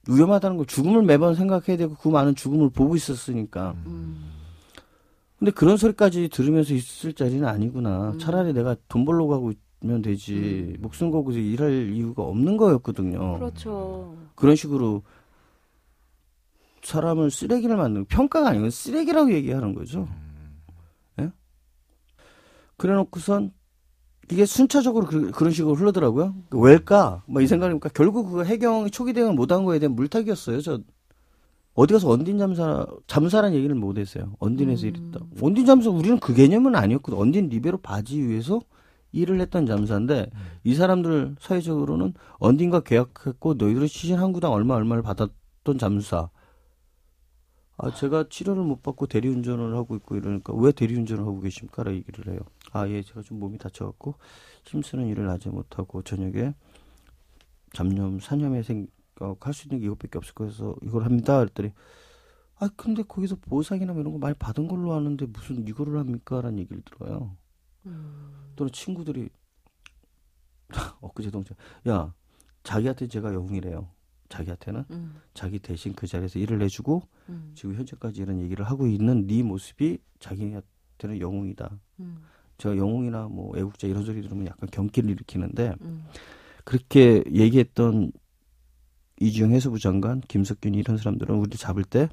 위험하다는 걸 죽음을 매번 생각해야 되고 그 많은 죽음을 보고 있었으니까. 음. 근데 그런 소리까지 들으면서 있을 자리는 아니구나. 음. 차라리 내가 돈 벌러 가면 되지. 음. 목숨 걸고 일할 이유가 없는 거였거든요. 그렇죠. 그런 식으로 사람을 쓰레기를 만드는, 평가가 아니고 쓰레기라고 얘기하는 거죠. 예? 그래놓고선 이게 순차적으로 그, 그런 식으로 흐르더라고요. 왜일까? 막 이 생각이니까 결국 그 해경이 초기 대응을 못한 거에 대한 물타기였어요. 저 어디 가서 언딘 잠사, 잠사란 얘기를 못 했어요. 언딘에서 음. 일했다. 언딘 잠사, 우리는 그 개념은 아니었거든. 언딘 리베로 바지 위에서 일을 했던 잠사인데, 음. 이 사람들 사회적으로는 언딘과 계약했고, 너희들은 시신 한 구당 얼마, 얼마를 받았던 잠사. 아, 제가 치료를 못 받고 대리운전을 하고 있고 이러니까, 왜 대리운전을 하고 계십니까? 라고 얘기를 해요. 아, 예, 제가 좀 몸이 다쳐갖고, 힘쓰는 일을 낮에 못하고, 저녁에 잡념, 사념에 생, 할 수 있는 게 이것밖에 없을 거여서 이걸 합니다. 그랬더니 아 근데 거기서 보상이나 이런 거 많이 받은 걸로 아는데 무슨 이거를 합니까? 라는 얘기를 들어요. 음. 또는 친구들이 엊그제 동창 야 자기한테 제가 영웅이래요. 자기한테는 음. 자기 대신 그 자리에서 일을 해주고 음. 지금 현재까지 이런 얘기를 하고 있는 네 모습이 자기한테는 영웅이다. 음. 제가 영웅이나 뭐 애국자 이런 소리 들으면 약간 경기를 일으키는데 음. 그렇게 얘기했던 이주영 해수부 장관, 김석균 이런 사람들은 우리 잡을 때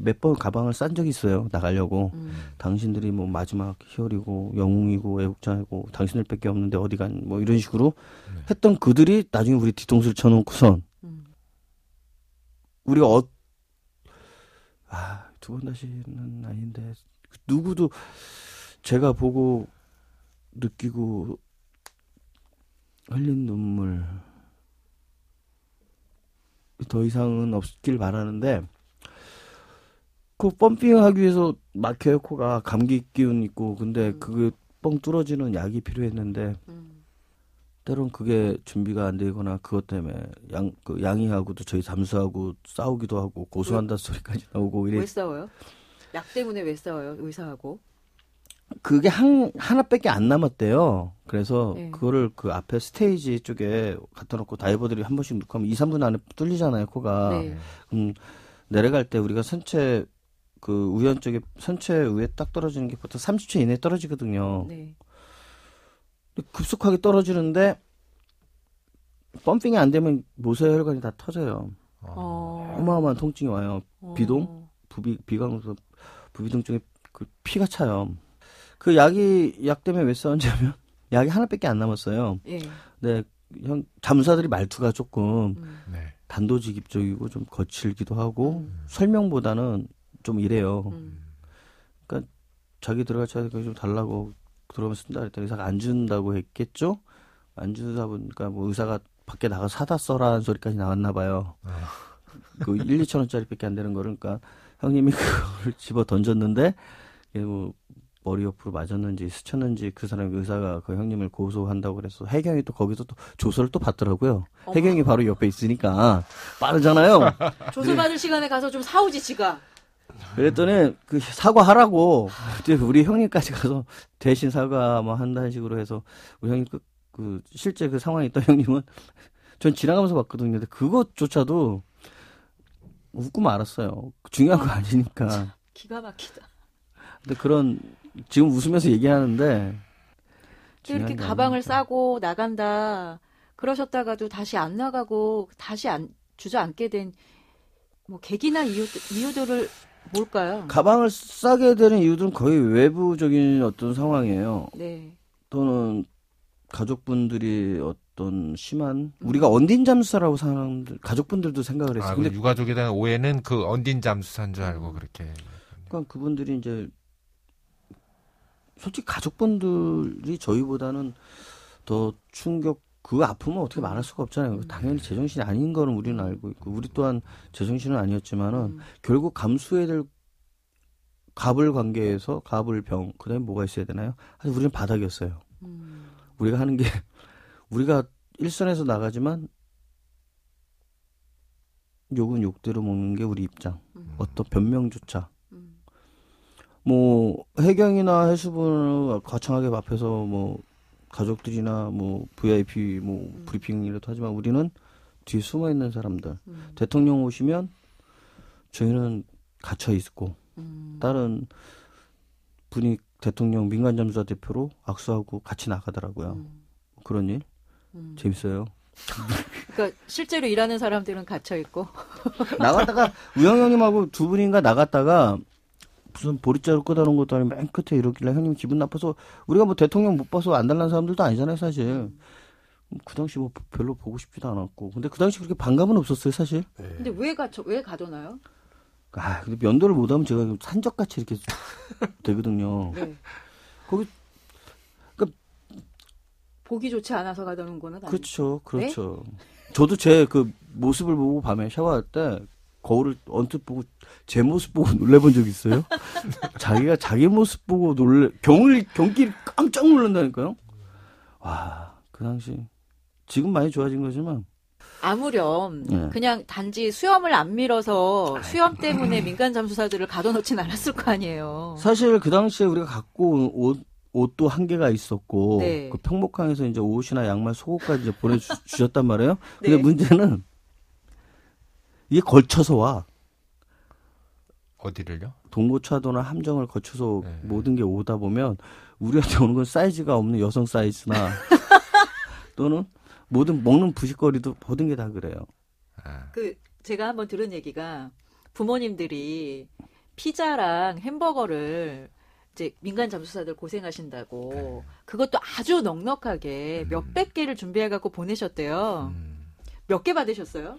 몇 번 가방을 싼 적이 있어요. 나가려고. 음. 당신들이 뭐 마지막 희열이고 영웅이고 애국자이고 당신들밖에 없는데 어디 간 뭐 이런 식으로 네. 했던 그들이 나중에 우리 뒤통수를 쳐놓고선 음. 우리가 어 아, 두 번 다시는 아닌데 누구도 제가 보고 느끼고 흘린 눈물 더 이상은 없길 바라는데, 그 펌핑하기 위해서 막혀요, 코가. 감기 기운 있고. 근데 음. 그게 뻥 뚫어지는 약이 필요했는데 음. 때론 그게 준비가 안 되거나 그것 때문에 양, 그 양이하고도 저희 잠수하고 싸우기도 하고 고소한다 소리까지 나오고 이래. 왜 싸워요? 약 때문에 왜 싸워요? 의사하고? 그게 한, 하나밖에 안 남았대요. 그래서 네. 그거를 그 앞에 스테이지 쪽에 갖다 놓고 다이버들이 한 번씩 넣고 하면 이, 삼 분 안에 뚫리잖아요, 코가. 네. 그럼 내려갈 때 우리가 선체 그 우연 쪽에 선체 위에 딱 떨어지는 게 보통 삼십 초 이내에 떨어지거든요. 네. 급속하게 떨어지는데 펌핑이 안 되면 모세 혈관이 다 터져요. 어. 어마어마한 통증이 와요. 어. 비동, 부비, 비강도 부비동증에 그 피가 차요. 그 약이 약 때문에 왜 싸웠냐면 약이 하나밖에 안 남았어요. 예. 네, 형 잠수사들이 말투가 조금 음. 네. 단도직입적이고 좀 거칠기도 하고 음. 설명보다는 좀 이래요. 음. 그러니까 자기 들어갈 차니까 좀 달라고 들어가면서 쓴다 그랬더니 의사가 안 준다고 했겠죠. 안 준다 보니까 뭐 의사가 밖에 나가 사다 써라는 소리까지 나왔나 봐요. 아. 그 일, 이천 원짜리밖에 안 되는 거를 그러니까 형님이 그걸 집어 던졌는데 이게 뭐 머리 옆으로 맞았는지 스쳤는지 그 사람 의사가 그 형님을 고소한다고 그래서 해경이 또 거기서 또 조서를 또 받더라고요. 어머. 해경이 바로 옆에 있으니까 빠르잖아요. 조서 받을 시간에 가서 좀 사오지 지가. 그랬더니 그 사과하라고 우리 형님까지 가서 대신 사과 뭐 한다는 식으로 해서 우리 형님 그, 그 실제 그 상황에 있던 형님은 전 지나가면서 봤거든요. 근데 그것조차도 웃고 말았어요. 중요한 거 아니니까. 기가 막히다. 근데 그런 지금 웃으면서 얘기하는데 이렇게 가방을 아니니까. 싸고 나간다 그러셨다가도 다시 안 나가고 다시 안 주저앉게 된 뭐 계기나 이유 이유들을 뭘까요? 가방을 싸게 되는 이유들은 거의 외부적인 어떤 상황이에요. 네. 또는 가족분들이 어떤 심한 음. 우리가 언딘 잠수사라고 사람들 가족분들도 생각을 했어요. 아, 근데 유가족에 대한 오해는 그 언딘 잠수사인 줄 알고 그렇게. 그러니까 그분들이 이제 솔직히 가족분들이 저희보다는 더 충격. 그 아픔은 어떻게 말할 수가 없잖아요. 음. 당연히 제정신이 아닌 거는 우리는 알고 있고 우리 또한 제정신은 아니었지만은 음. 결국 감수해야 될 갑을 관계에서 갑을 병 그다음에 뭐가 있어야 되나요? 사실 우리는 바닥이었어요. 음. 우리가 하는 게 우리가 일선에서 나가지만 욕은 욕대로 먹는 게 우리 입장. 음. 어떤 변명조차. 음. 뭐 해경이나 해수부는 거창하게 앞에서 뭐 가족들이나 뭐 브이아이피 뭐 음. 브리핑이라도 하지만 우리는 뒤에 숨어 있는 사람들. 음. 대통령 오시면 저희는 갇혀 있고 음. 다른 분이 대통령 민간 잠수사 대표로 악수하고 같이 나가더라고요. 음. 그런 일 음. 재밌어요. 그러니까 실제로 일하는 사람들은 갇혀 있고 나갔다가 우영 형님하고 두 분인가 나갔다가. 무슨 보리자루 끄다놓은 것도 아니고 맨 끝에 이러길래 형님 기분 나빠서 우리가 뭐 대통령 못 봐서 안 달라는 사람들도 아니잖아요 사실. 그 당시 뭐 별로 보고 싶지도 않았고 근데 그 당시 그렇게 반감은 없었어요 사실. 네. 근데 왜 가져 왜 가져나요? 아 근데 면도를 못하면 제가 산적같이 이렇게 되거든요. 네. 거기 그러니까 보기 좋지 않아서 가져오는 거는 아니죠. 그렇죠, 그렇죠. 네? 저도 제 그 모습을 보고 밤에 샤워할 때. 거울을 언뜻 보고 제 모습 보고 놀래본 적 있어요? 자기가 자기 모습 보고 놀래 경을 경기를 깜짝 놀란다니까요. 와, 그 당시 지금 많이 좋아진 거지만 아무렴 네. 그냥 단지 수염을 안 밀어서 수염 때문에 민간 잠수사들을 가둬놓진 않았을 거 아니에요. 사실 그 당시에 우리가 갖고 온 옷 옷도 한계가 있었고 네. 그 평복항에서 이제 옷이나 양말, 속옷까지 이제 보내주셨단 말이에요. 근데 네. 문제는 이게 걸쳐서 와. 어디를요? 동거차도나 함정을 거쳐서 네. 모든 게 오다 보면 우리한테 오는 건 사이즈가 없는 여성 사이즈나 또는 모든 먹는 부식거리도 모든 게 다 그래요. 아. 그 제가 한번 들은 얘기가 부모님들이 피자랑 햄버거를 이제 민간 잠수사들 고생하신다고 네. 그것도 아주 넉넉하게 음. 몇백 개를 준비해 갖고 보내셨대요. 음. 몇 개 받으셨어요?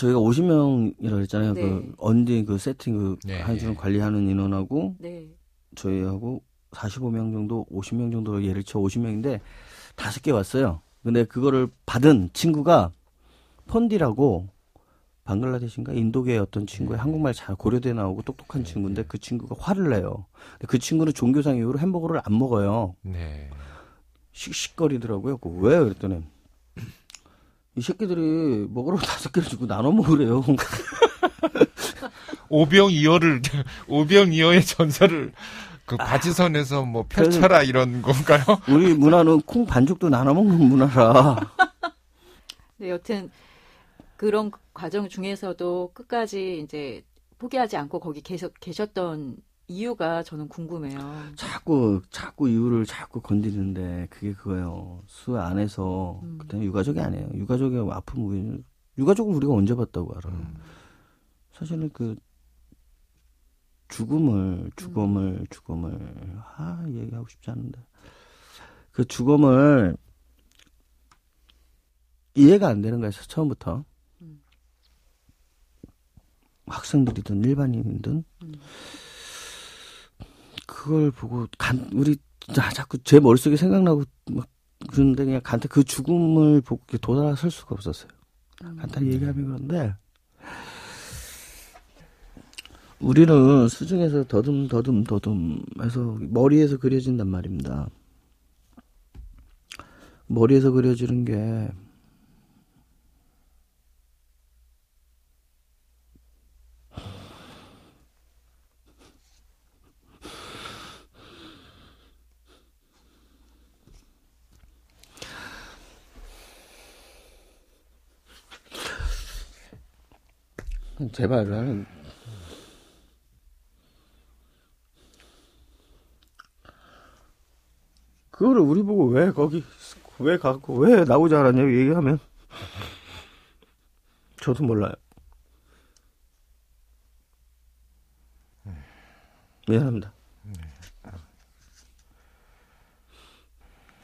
저희가 오십 명이라고 했잖아요. 네. 그, 언제 그 세팅, 그, 네, 한수는 네. 관리하는 인원하고, 네. 저희하고 사십오 명 정도, 오십 명 정도 예를 쳐 오십 명인데, 다섯 개 왔어요. 근데 그거를 받은 친구가 펀디라고 방글라데시인가 인도계 어떤 친구의 한국말 잘 고려대 나오고 똑똑한 네. 친구인데 그 친구가 화를 내요. 그 친구는 종교상 이유로 햄버거를 안 먹어요. 네. 씩씩거리더라고요. 왜? 그랬더니 이 새끼들이 먹으라고 다섯 개를 주고 나눠 먹으래요. 오병이어를 오병이어의 전설을 그 바지선에서 뭐 펼쳐라 이런 건가요? 우리 문화는 콩 반죽도 나눠 먹는 문화라. 네, 여튼 그런 과정 중에서도 끝까지 이제 포기하지 않고 거기 계셔, 계셨던 이유가 저는 궁금해요. 자꾸 자꾸 이유를 자꾸 건드리는데 그게 그거예요. 수 안에서 음. 그때는 유가족이 아니에요. 유가족의 아픔 우리 유가족은 우리가 언제 봤다고 알아요. 음. 사실은 그 죽음을 죽음을 음. 죽음을 아 얘기하고 싶지 않은데 그 죽음을 이해가 안 되는 거예요. 처음부터 음. 학생들이든 일반인이든. 음. 그걸 보고 간 우리 자, 자꾸 제 머릿속에 생각나고 막 그런데 그냥 간단히 그 죽음을 보고 도달할 수가 없었어요. 음. 간단히 얘기하면 그런데 우리는 수중에서 더듬 더듬 더듬 해서 머리에서 그려진단 말입니다. 머리에서 그려지는 게 제발 나는 그거를 우리 보고 왜 거기 왜 갖고 왜 나오지 않았냐고 얘기하면 저도 몰라요. 미안합니다.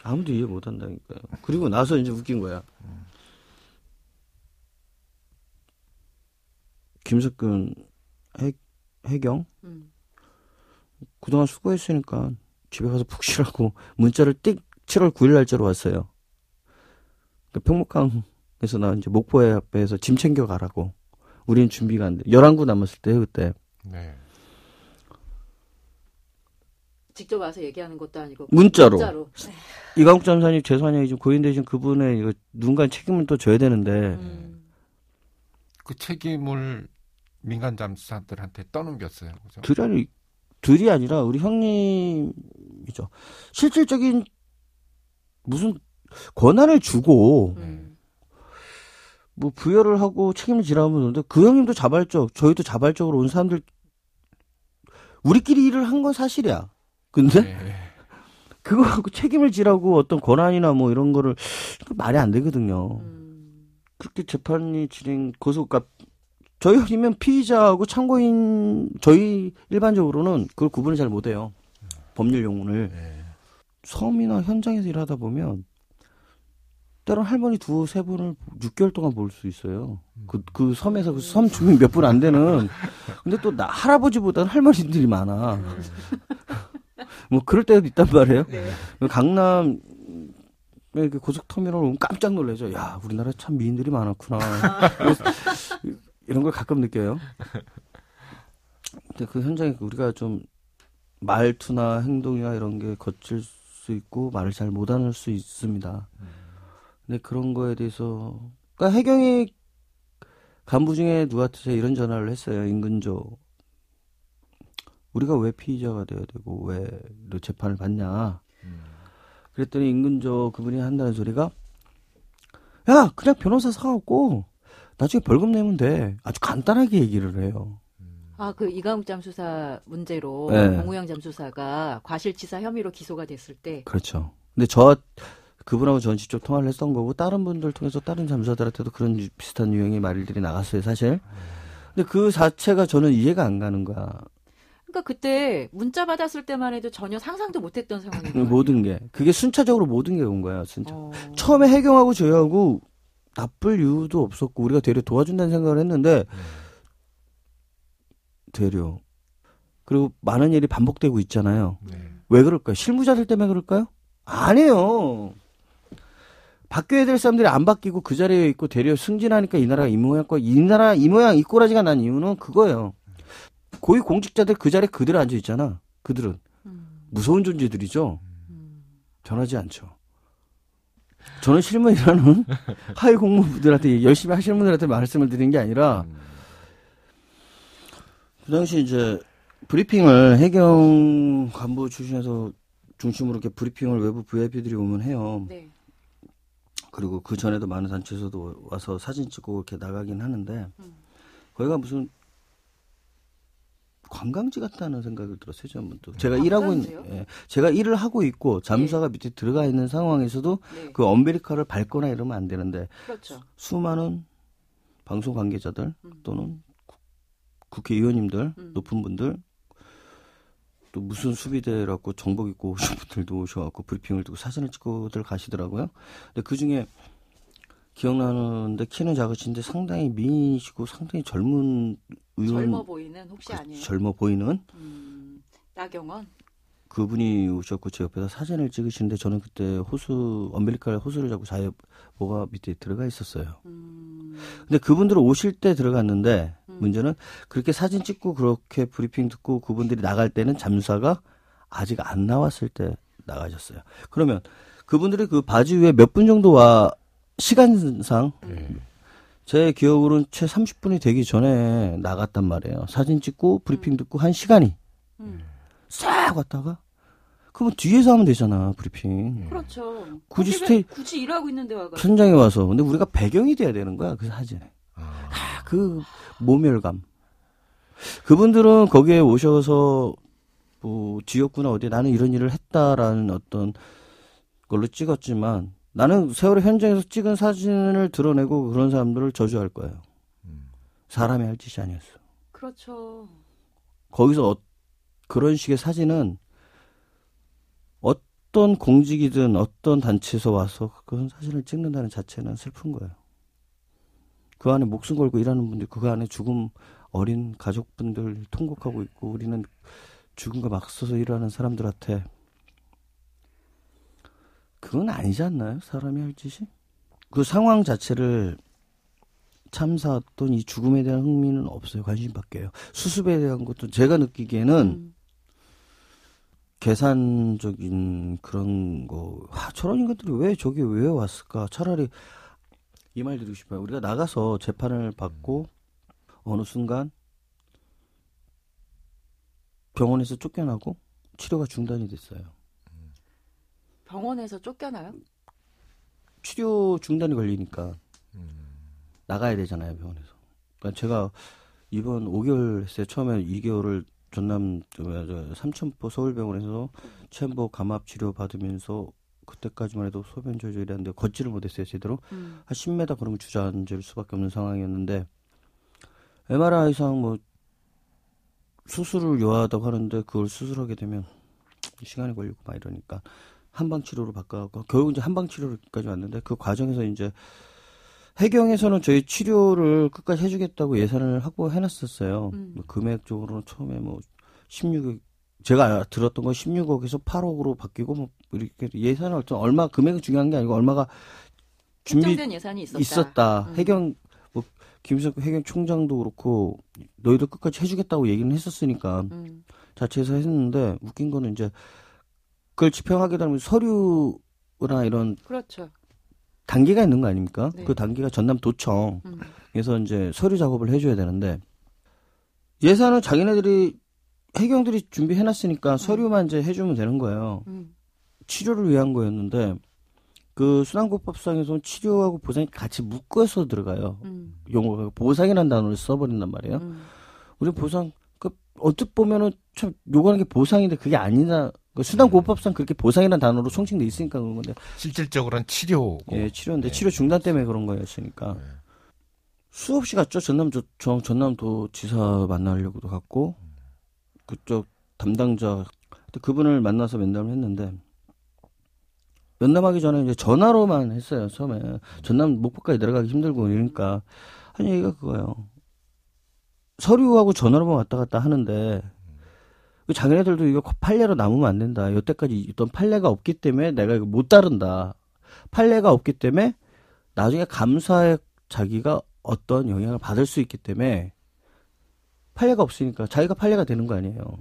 아무도 이해 못한다니까요. 그리고 나서 이제 웃긴 거야. 김석균, 해, 해경? 음. 그동안 수고했으니까 집에 가서 푹 쉬라고 문자를 띡 칠월 구일 날짜로 왔어요. 그 평목강에서 나 이제 목포에 앞에서 짐 챙겨가라고. 우린 준비가 안 돼. 열한 구 남았을 때, 그때. 네. 직접 와서 얘기하는 것도 아니고. 문자로. 문자로. 이광욱 전사님 죄송하냐, 지금 고인되신 그분의 이거 누군가 책임을 또 져야 되는데. 음. 그 책임을 민간 잠수사들한테 떠넘겼어요. 그죠? 둘이, 둘이 아니라 우리 형님이죠. 실질적인 무슨 권한을 주고 음. 뭐 부여를 하고 책임을 지라면 되는데 그 형님도 자발적, 저희도 자발적으로 온 사람들 우리끼리 일을 한 건 사실이야. 근데 네. 그거 갖고 책임을 지라고 어떤 권한이나 뭐 이런 거를 말이 안 되거든요. 음. 그렇게 재판이 진행, 고소, 그러니까 저희 형님은 피의자하고 참고인, 저희 일반적으로는 그걸 구분을 잘 못해요. 법률 용어를. 네. 섬이나 현장에서 일하다 보면 때론 할머니 두, 세 분을 육 개월 동안 볼 수 있어요. 그, 그 섬에서 그 섬 주민 몇 분 안 되는. 근데 또 나, 할아버지보다는 할머니들이 많아. 뭐 그럴 때도 있단 말이에요. 네. 강남, 그 고속터미널 오면 깜짝 놀라죠. 야, 우리나라 참 미인들이 많았구나. 이런 걸 가끔 느껴요. 근데 그 현장에 우리가 좀 말투나 행동이나 이런 게 거칠 수 있고 말을 잘 못하는 수 있습니다. 근데 그런 거에 대해서 그러니까 해경이 간부 중에 누구한테 제가 이런 전화를 했어요. 인근조. 우리가 왜 피의자가 돼야 되고 왜 재판을 받냐. 그랬더니 인근저 그분이 한다는 소리가 야 그냥 변호사 사갖고 나중에 벌금 내면 돼. 아주 간단하게 얘기를 해요. 아, 그 이광욱 잠수사 문제로 네. 공우영 잠수사가 과실치사 혐의로 기소가 됐을 때 그렇죠. 근데 저 그분하고 전 직접 통화를 했던 거고 다른 분들 통해서 다른 잠수사들한테도 그런 비슷한 유형의 말들이 나갔어요 사실. 근데 그 자체가 저는 이해가 안 가는 거야. 그러니까 그때 문자 받았을 때만 해도 전혀 상상도 못했던 상황이에요. 모든 게 그게 순차적으로 모든 게 온 거야 진짜. 어... 처음에 해경하고 저희하고 나쁠 이유도 없었고 우리가 되려 도와준다는 생각을 했는데 음. 되려 그리고 많은 일이 반복되고 있잖아요. 네. 왜 그럴까요? 실무자들 때문에 그럴까요? 아니에요. 바뀌어야 될 사람들이 안 바뀌고 그 자리에 있고 대려 승진하니까 이 나라가 이 모양, 이 나라 이 모양 이 꼬라지가 난 이유는 그거예요. 고위 공직자들 그 자리에 그대로 앉아 있잖아. 그들은 무서운 존재들이죠. 변하지 않죠. 저는 실무이라는 하위 공무원들한테 열심히 하시는 분들한테 말씀을 드린 게 아니라 그 당시 이제 브리핑을 해경 간부 출신에서 중심으로 이렇게 브리핑을 외부 브이아이피들이 오면 해요. 네. 그리고 그 전에도 많은 단체에서도 와서 사진 찍고 이렇게 나가긴 하는데 음. 거기가 무슨 관광지 같다는 생각을 들었어요. 제가 문득. 제가 일하고 있는, 예, 제가 일을 하고 있고 잠수사가 네. 밑에 들어가 있는 상황에서도 네. 그 엄베리카를 밟거나 이러면 안 되는데 그렇죠. 수많은 방송 관계자들 음. 또는 국회의원님들, 음. 높은 분들, 또 무슨 수비대라고 정복 입고 오신 분들도 오셔갖고 브리핑을 두고 사진을 찍고들 가시더라고요. 근데 그 중에 기억나는데 키는 작으신데 상당히 미인이시고 상당히 젊은 의원. 젊어 보이는 혹시 아니에요? 그, 젊어 보이는. 음, 나경원. 그분이 오셨고 제 옆에서 사진을 찍으시는데 저는 그때 호수, 엄벨리칼 호수를 잡고 자유 뭐가 밑에 들어가 있었어요. 음. 근데 그분들은 오실 때 들어갔는데 음. 문제는 그렇게 사진 찍고 그렇게 브리핑 듣고 그분들이 나갈 때는 잠수사가 아직 안 나왔을 때 나가셨어요. 그러면 그분들이 그 바지 위에 몇 분 정도 와 시간상 음. 제 기억으로는 최 삼십 분이 되기 전에 나갔단 말이에요. 사진 찍고 브리핑 음. 듣고 한 시간이 음. 싹 왔다가 그러면 뒤에서 하면 되잖아 브리핑. 그렇죠. 굳이 스테이 굳이 일하고 있는데 와가 현장에 와서 근데 우리가 배경이 돼야 되는 거야 그 사진에. 아, 아 그 모멸감. 그분들은 거기에 오셔서 뭐 지역구나 어디 나는 이런 일을 했다라는 어떤 걸로 찍었지만 나는 세월호 현장에서 찍은 사진을 드러내고 그런 사람들을 저주할 거예요. 사람이 할 짓이 아니었어. 그렇죠. 거기서 어, 그런 식의 사진은 어떤 공직이든 어떤 단체에서 와서 그런 사진을 찍는다는 자체는 슬픈 거예요. 그 안에 목숨 걸고 일하는 분들, 그 안에 죽음 어린 가족분들 통곡하고 있고 우리는 죽음과 맞서서 일하는 사람들한테 그건 아니지 않나요? 사람이 할 짓이? 그 상황 자체를 참사 또는 이 죽음에 대한 흥미는 없어요. 관심 밖에요. 수습에 대한 것도 제가 느끼기에는 음. 계산적인 그런 거. 아, 저런 인간들이 왜 저기 왜 왔을까? 차라리 이 말 드리고 싶어요. 우리가 나가서 재판을 받고 어느 순간 병원에서 쫓겨나고 치료가 중단이 됐어요. 병원에서 쫓겨나요? 치료 중단이 걸리니까 음. 나가야 되잖아요 병원에서. 그러니까 제가 이번 오 개월 했어요. 처음에 이 개월을 전남 삼천포 서울병원에서 체험보 감압 치료 받으면서 그때까지만 해도 소변 조절이었는데 걷지를 못했어요 제대로. 음. 한 십 미터 걸으면 주저앉을 수밖에 없는 상황이었는데 엠알아이상 뭐 수술을 요하다고 하는데 그걸 수술하게 되면 시간이 걸리고 막 이러니까. 한방 치료로 바꿔갖고 결국 이제 한방 치료로까지 왔는데 그 과정에서 이제 해경에서는 저희 치료를 끝까지 해주겠다고 예산을 확보해놨었어요. 음. 금액적으로는 처음에 뭐 십육억 제가 들었던 건 십육억에서 팔억으로 바뀌고 뭐 이렇게 예산을 어떤 얼마 금액이 중요한 게 아니고 얼마가 준비된 예산이 있었다. 있었다. 음. 해경 뭐 김석균 해경 총장도 그렇고 너희들 끝까지 해주겠다고 얘기는 했었으니까 음. 자체에서 했는데 웃긴 거는 이제. 그걸 집행하게 되면 서류나 이런 그렇죠. 단계가 있는 거 아닙니까? 네. 그 단계가 전남도청에서 음. 이제 서류 작업을 해줘야 되는데 예산은 자기네들이 해경들이 준비해놨으니까 음. 서류만 이제 해주면 되는 거예요. 음. 치료를 위한 거였는데 그 순환고법상에서는 치료하고 보상이 같이 묶어서 들어가요. 음. 용어가 보상이라는 단어를 써버린단 말이에요. 음. 우리 보상 그 어떻게 보면은 참 요구하는 게 보상인데 그게 아니나. 그 수단고법상 그렇게 보상이라는 단어로 총칭돼 있으니까 그런 건데 실질적으로는 치료고 예 치료인데 네. 치료 중단 때문에 그런 거였으니까 네. 수없이 갔죠. 전남도청 전남도지사 만나려고도 갔고 그쪽 담당자 그분을 만나서 면담을 했는데 면담하기 전에 이제 전화로만 했어요. 처음에 전남 목포까지 내려가기 힘들고 이러니까 한 얘기가 그거예요. 서류하고 전화로만 왔다 갔다 하는데. 자기네들도 이거 판례로 남으면 안 된다. 여태까지 어떤 판례가 없기 때문에 내가 이거 못 따른다. 판례가 없기 때문에 나중에 감사에 자기가 어떤 영향을 받을 수 있기 때문에 판례가 없으니까 자기가 판례가 되는 거 아니에요.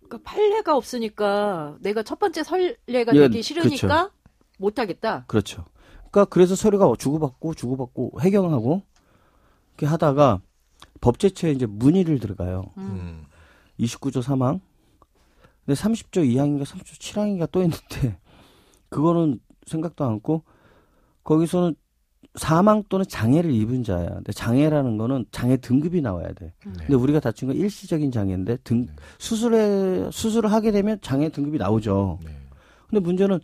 그러니까 판례가 없으니까 내가 첫 번째 선례가 되기 싫으니까 그렇죠. 못하겠다. 그렇죠. 그러니까 그래서 서류가 주고받고 주고받고 해경하고 이렇게 하다가 법제처에 이제 문의를 들어가요. 음. 이십구 조 삼 항. 근데 삼십 조 이 항인가 삼십 조 칠 항인가 또 있는데 그거는 생각도 않고 거기서는 사망 또는 장애를 입은 자야. 근데 장애라는 거는 장애 등급이 나와야 돼. 네. 근데 우리가 다친 건 일시적인 장애인데 등, 네. 수술에 수술을 하게 되면 장애 등급이 나오죠. 네. 근데 문제는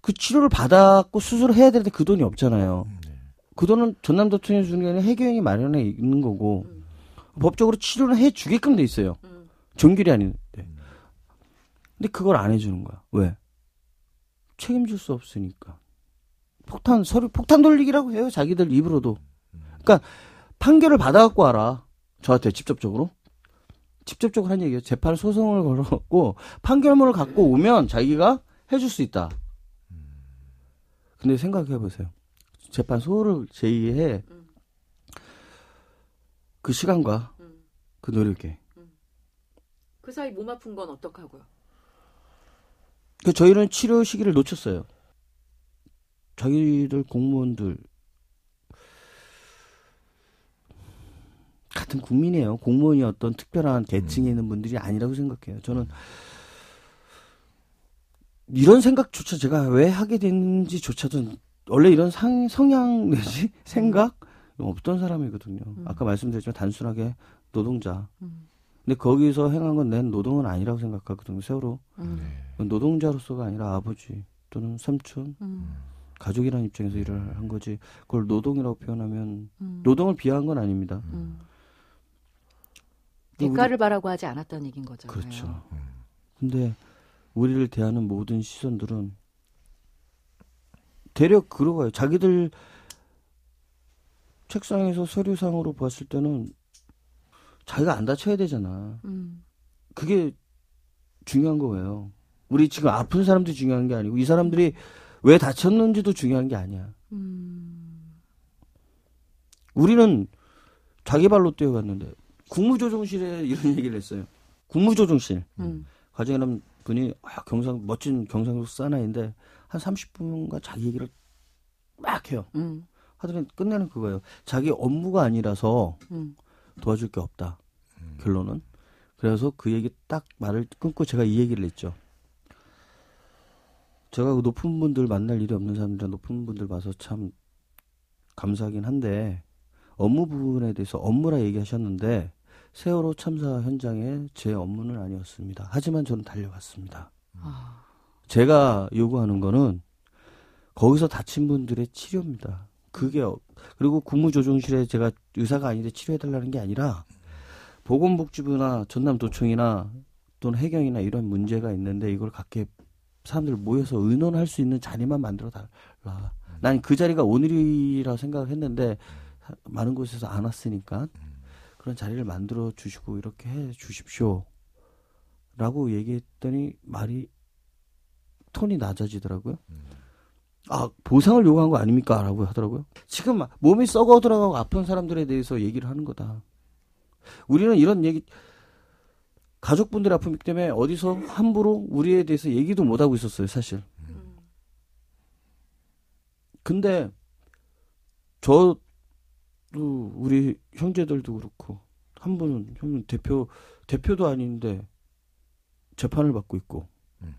그 치료를 받았고 수술을 해야 되는데 그 돈이 없잖아요. 네. 그 돈은 전남도청에서 주는 게 아니라 해경이 마련해 있는 거고 음. 법적으로 치료를 해주게끔 돼 있어요. 음. 정규리 아닌데. 음. 근데 그걸 안 해주는 거야. 왜? 책임질 수 없으니까. 폭탄, 서류, 폭탄 돌리기라고 해요. 자기들 입으로도. 그러니까 판결을 받아갖고 와라. 저한테 직접적으로. 직접적으로 한 얘기예요. 재판 소송을 걸어갖고 판결문을 갖고 오면 자기가 해줄 수 있다. 근데 생각해보세요. 재판 소홀을 제의해 그 시간과 그 노력에. 그 사이 몸 아픈 건 어떡하고요? 그 저희는 치료 시기를 놓쳤어요. 자기들 공무원들 같은 국민이에요. 공무원이 어떤 특별한 계층에 있는 분들이 아니라고 생각해요. 저는 이런 생각조차 제가 왜 하게 됐는지조차도 원래 이런 상, 성향 내지 생각 없던 사람이거든요. 아까 말씀드렸지만 단순하게 노동자. 근데 거기서 행한 건 낸 노동은 아니라고 생각하거든요. 세월호. 노동자로서가 아니라 아버지 또는 삼촌. 가족이라는 입장에서 일을 한 거지 그걸 노동이라고 표현하면 음. 노동을 비하한 건 아닙니다. 음. 대가를 우리, 바라고 하지 않았다는 얘기인 거잖아요. 그렇죠. 근데 우리를 대하는 모든 시선들은 대략 그러고요. 자기들 책상에서 서류상으로 봤을 때는 자기가 안 다쳐야 되잖아. 음. 그게 중요한 거예요. 우리 지금 아픈 사람들이 중요한 게 아니고 이 사람들이 왜 다쳤는지도 중요한 게 아니야. 음... 우리는 자기 발로 뛰어갔는데 국무조정실에 이런 얘기를 했어요. 국무조정실. 음. 과장이라는 분이 아, 경상 멋진 경상도 사나이인데 한 삼십 분간 자기 얘기를 막 해요. 음. 하더니 끝내는 그거예요. 자기 업무가 아니라서 음. 도와줄 게 없다. 음. 결론은. 그래서 그 얘기 딱 말을 끊고 제가 이 얘기를 했죠. 제가 그 높은 분들 만날 일이 없는 사람들이랑 높은 분들 봐서 참 감사하긴 한데 업무 부분에 대해서 업무라 얘기하셨는데 세월호 참사 현장에 제 업무는 아니었습니다. 하지만 저는 달려갔습니다. 아... 제가 요구하는 거는 거기서 다친 분들의 치료입니다. 그게 그리고 국무조정실에 제가 의사가 아닌데 치료해달라는 게 아니라 보건복지부나 전남도청이나 또는 해경이나 이런 문제가 있는데 이걸 갖게 사람들 모여서 의논할 수 있는 자리만 만들어 달라. 난 그 자리가 오늘이라 생각을 했는데 많은 곳에서 안 왔으니까 그런 자리를 만들어 주시고 이렇게 해 주십시오. 라고 얘기했더니 말이 톤이 낮아지더라고요. 아, 보상을 요구한 거 아닙니까? 라고 하더라고요. 지금 몸이 썩어 들어가고 아픈 사람들에 대해서 얘기를 하는 거다. 우리는 이런 얘기... 가족분들 아픔이 때문에 어디서 함부로 우리에 대해서 얘기도 못하고 있었어요, 사실. 음. 근데 저도 우리 형제들도 그렇고 한 분은 형 대표 대표도 아닌데 재판을 받고 있고 음.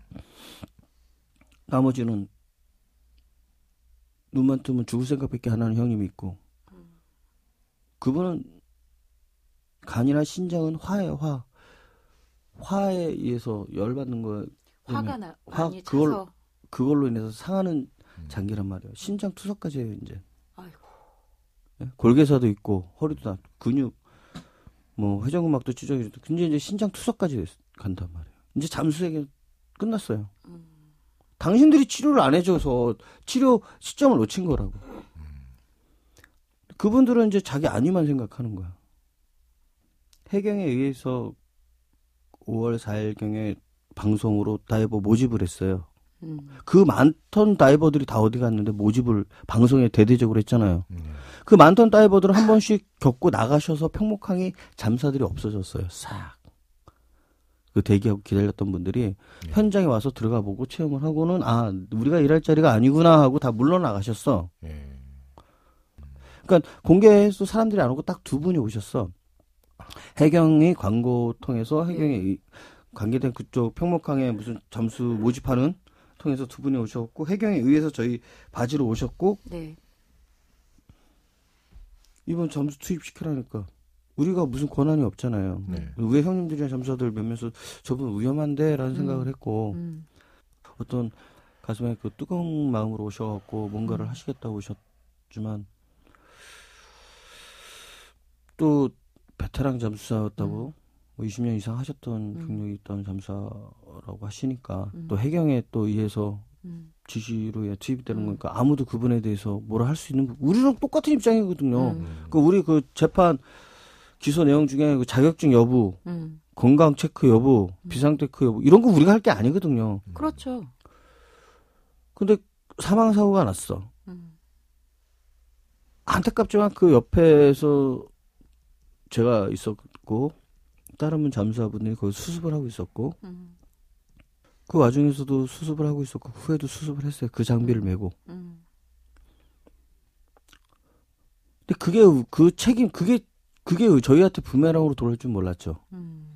나머지는 눈만 뜨면 죽을 생각밖에 안 하는 형님이 있고 음. 그분은 간이나 신장은 화예요, 화. 화에 의해서 열받는 거 화가 나 화, 많이 그걸, 차서 그걸로 인해서 상하는 장기란 말이에요. 신장 투석까지 해요 이제. 아이고. 네? 골개사도 있고 허리도 다 근육 뭐 회전근막도 찢어지고 근데 이제 신장 투석까지 간단 말이에요. 이제 잠수에게 끝났어요. 음. 당신들이 치료를 안 해줘서 치료 시점을 놓친 거라고. 그분들은 이제 자기 안위만 생각하는 거야. 해경에 의해서 오월 사 일경에 방송으로 다이버 모집을 했어요. 음. 그 많던 다이버들이 다 어디 갔는데 모집을 방송에 대대적으로 했잖아요. 음. 그 많던 다이버들을 한 번씩 겪고 나가셔서 평목항이 잠사들이 없어졌어요. 싹. 그 대기하고 기다렸던 분들이 네. 현장에 와서 들어가 보고 체험을 하고는 아 우리가 일할 자리가 아니구나 하고 다 물러나가셨어. 네. 그러니까 공개해서 사람들이 안 오고 딱 두 분이 오셨어. 해경이 광고 통해서 해경이 네. 관계된 그쪽 평목항에 무슨 잠수 모집하는 통해서 두 분이 오셨고 해경에 의해서 저희 바지로 오셨고 네. 이번 잠수 투입시키라니까. 우리가 무슨 권한이 없잖아요. 네. 왜 형님들이나 잠수사들 몇몇서 저분 위험한데? 라는 음. 생각을 했고 음. 어떤 가슴에 그 뜨거운 마음으로 오셔갖고 뭔가를 음. 하시겠다고 오셨지만 또 베테랑 잠수사였다고 음. 뭐 이십 년 이상 하셨던 음. 경력이 있던 잠수사라고 하시니까 음. 또 해경에 또 의해서 음. 지시로 투입이 되는 거니까 아무도 그분에 대해서 뭐라 할 수 있는 우리랑 똑같은 입장이거든요. 음. 그러니까 우리 그 재판 기소 내용 중에 자격증 여부, 음. 건강 체크 여부, 음. 비상 체크 여부 이런 거 우리가 할 게 아니거든요. 음. 그렇죠. 근데 사망 사고가 났어. 음. 안타깝지만 그 옆에서 제가 있었고 다른 분 잠수사분들이 거기 수습을 하고 있었고 음. 그 와중에서도 수습을 하고 있었고 후에도 수습을 했어요. 그 장비를 메고. 음. 근데 그게 그 책임 그게 그게 저희한테 부메랑으로 돌아올 줄 몰랐죠. 음.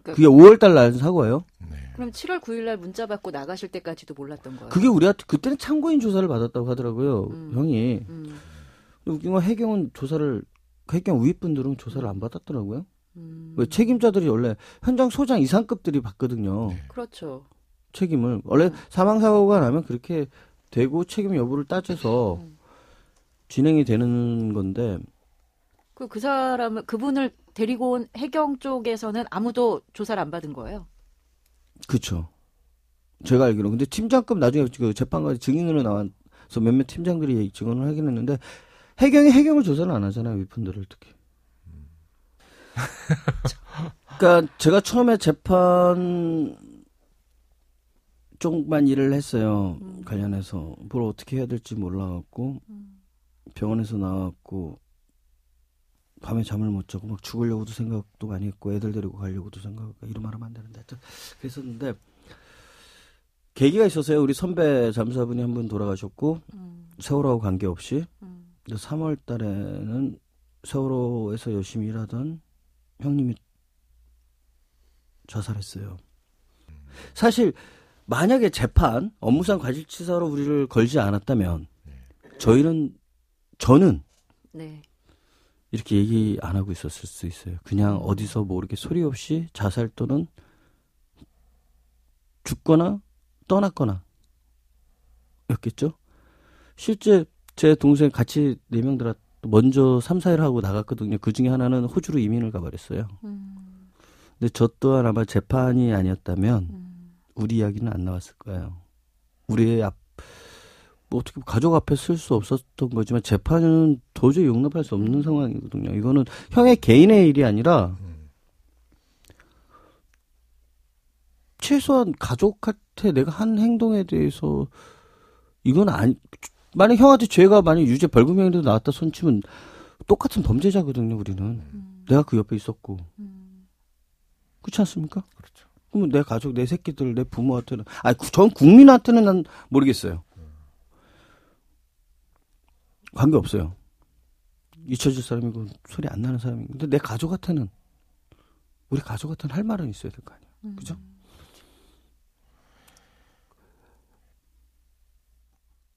그러니까 그게 오월 달 날 사고예요. 네. 그럼 칠월 구일 날 문자 받고 나가실 때까지도 몰랐던 거예요? 그게 우리한테 그때는 참고인 조사를 받았다고 하더라고요. 음. 형이. 음. 웃긴 건 해경은 조사를 해경 우윗분들은 조사를 안 받았더라고요. 음. 왜 책임자들이 원래 현장 소장 이상급들이 받거든요. 네. 그렇죠. 책임을. 원래 음. 사망사고가 나면 그렇게 되고 책임 여부를 따져서 음. 진행이 되는 건데 그 사람을 그분을 데리고 온 해경 쪽에서는 아무도 조사를 안 받은 거예요. 그렇죠. 제가 알기로는. 근데 팀장급 나중에 그 재판관이 증인으로 나와서 몇몇 팀장들이 증언을 하긴 했는데 해경이 해경을 조사를 안 하잖아요. 위판들을 특히. 음. 그러니까 제가 처음에 재판 쪽만 일을 했어요. 음. 관련해서. 뭘 어떻게 해야 될지 몰라갖고 음. 병원에서 나왔고 밤에 잠을 못 자고 막 죽으려고도 생각도 많이 했고 애들 데리고 가려고도 생각하고 이런 말 하면 안 되는데 하여튼 그랬었는데 계기가 있었어요. 우리 선배 잠수사분이 한 분 돌아가셨고 음. 세월호하고 관계없이 음. 삼월 달에는 세월호에서 열심히 일하던 형님이 자살했어요. 음. 사실 만약에 재판 업무상 과실치사로 우리를 걸지 않았다면 네. 저희는 저는 네. 이렇게 얘기 안 하고 있었을 수 있어요. 그냥 어디서 모르게 소리 없이 자살 또는 죽거나 떠났거나 였겠죠. 실제 제 동생 같이 네 명 들어 먼저 삼, 사일 하고 나갔거든요. 그중에 하나는 호주로 이민을 가버렸어요. 음. 근데 저 또한 아마 재판이 아니었다면 음. 우리 이야기는 안 나왔을 거예요. 우리의 앞 뭐 어떻게 가족 앞에 쓸 수 없었던 거지만 재판은 도저히 용납할 수 없는 상황이거든요. 이거는 형의 개인의 일이 아니라 최소한 가족한테 내가 한 행동에 대해서 이건 아니 만약 형한테 죄가 만약 유죄 벌금형이라도 나왔다 손치면 똑같은 범죄자거든요. 우리는 음. 내가 그 옆에 있었고 음. 그렇지 않습니까? 그렇죠. 그럼 내 가족, 내 새끼들, 내 부모한테는 아니 전 국민한테는 난 모르겠어요. 관계 없어요. 잊혀질 사람이고 소리 안 나는 사람이고. 근데 내 가족한테는 우리 가족한테는 할 말은 있어야 될 거 아니야. 음. 그죠?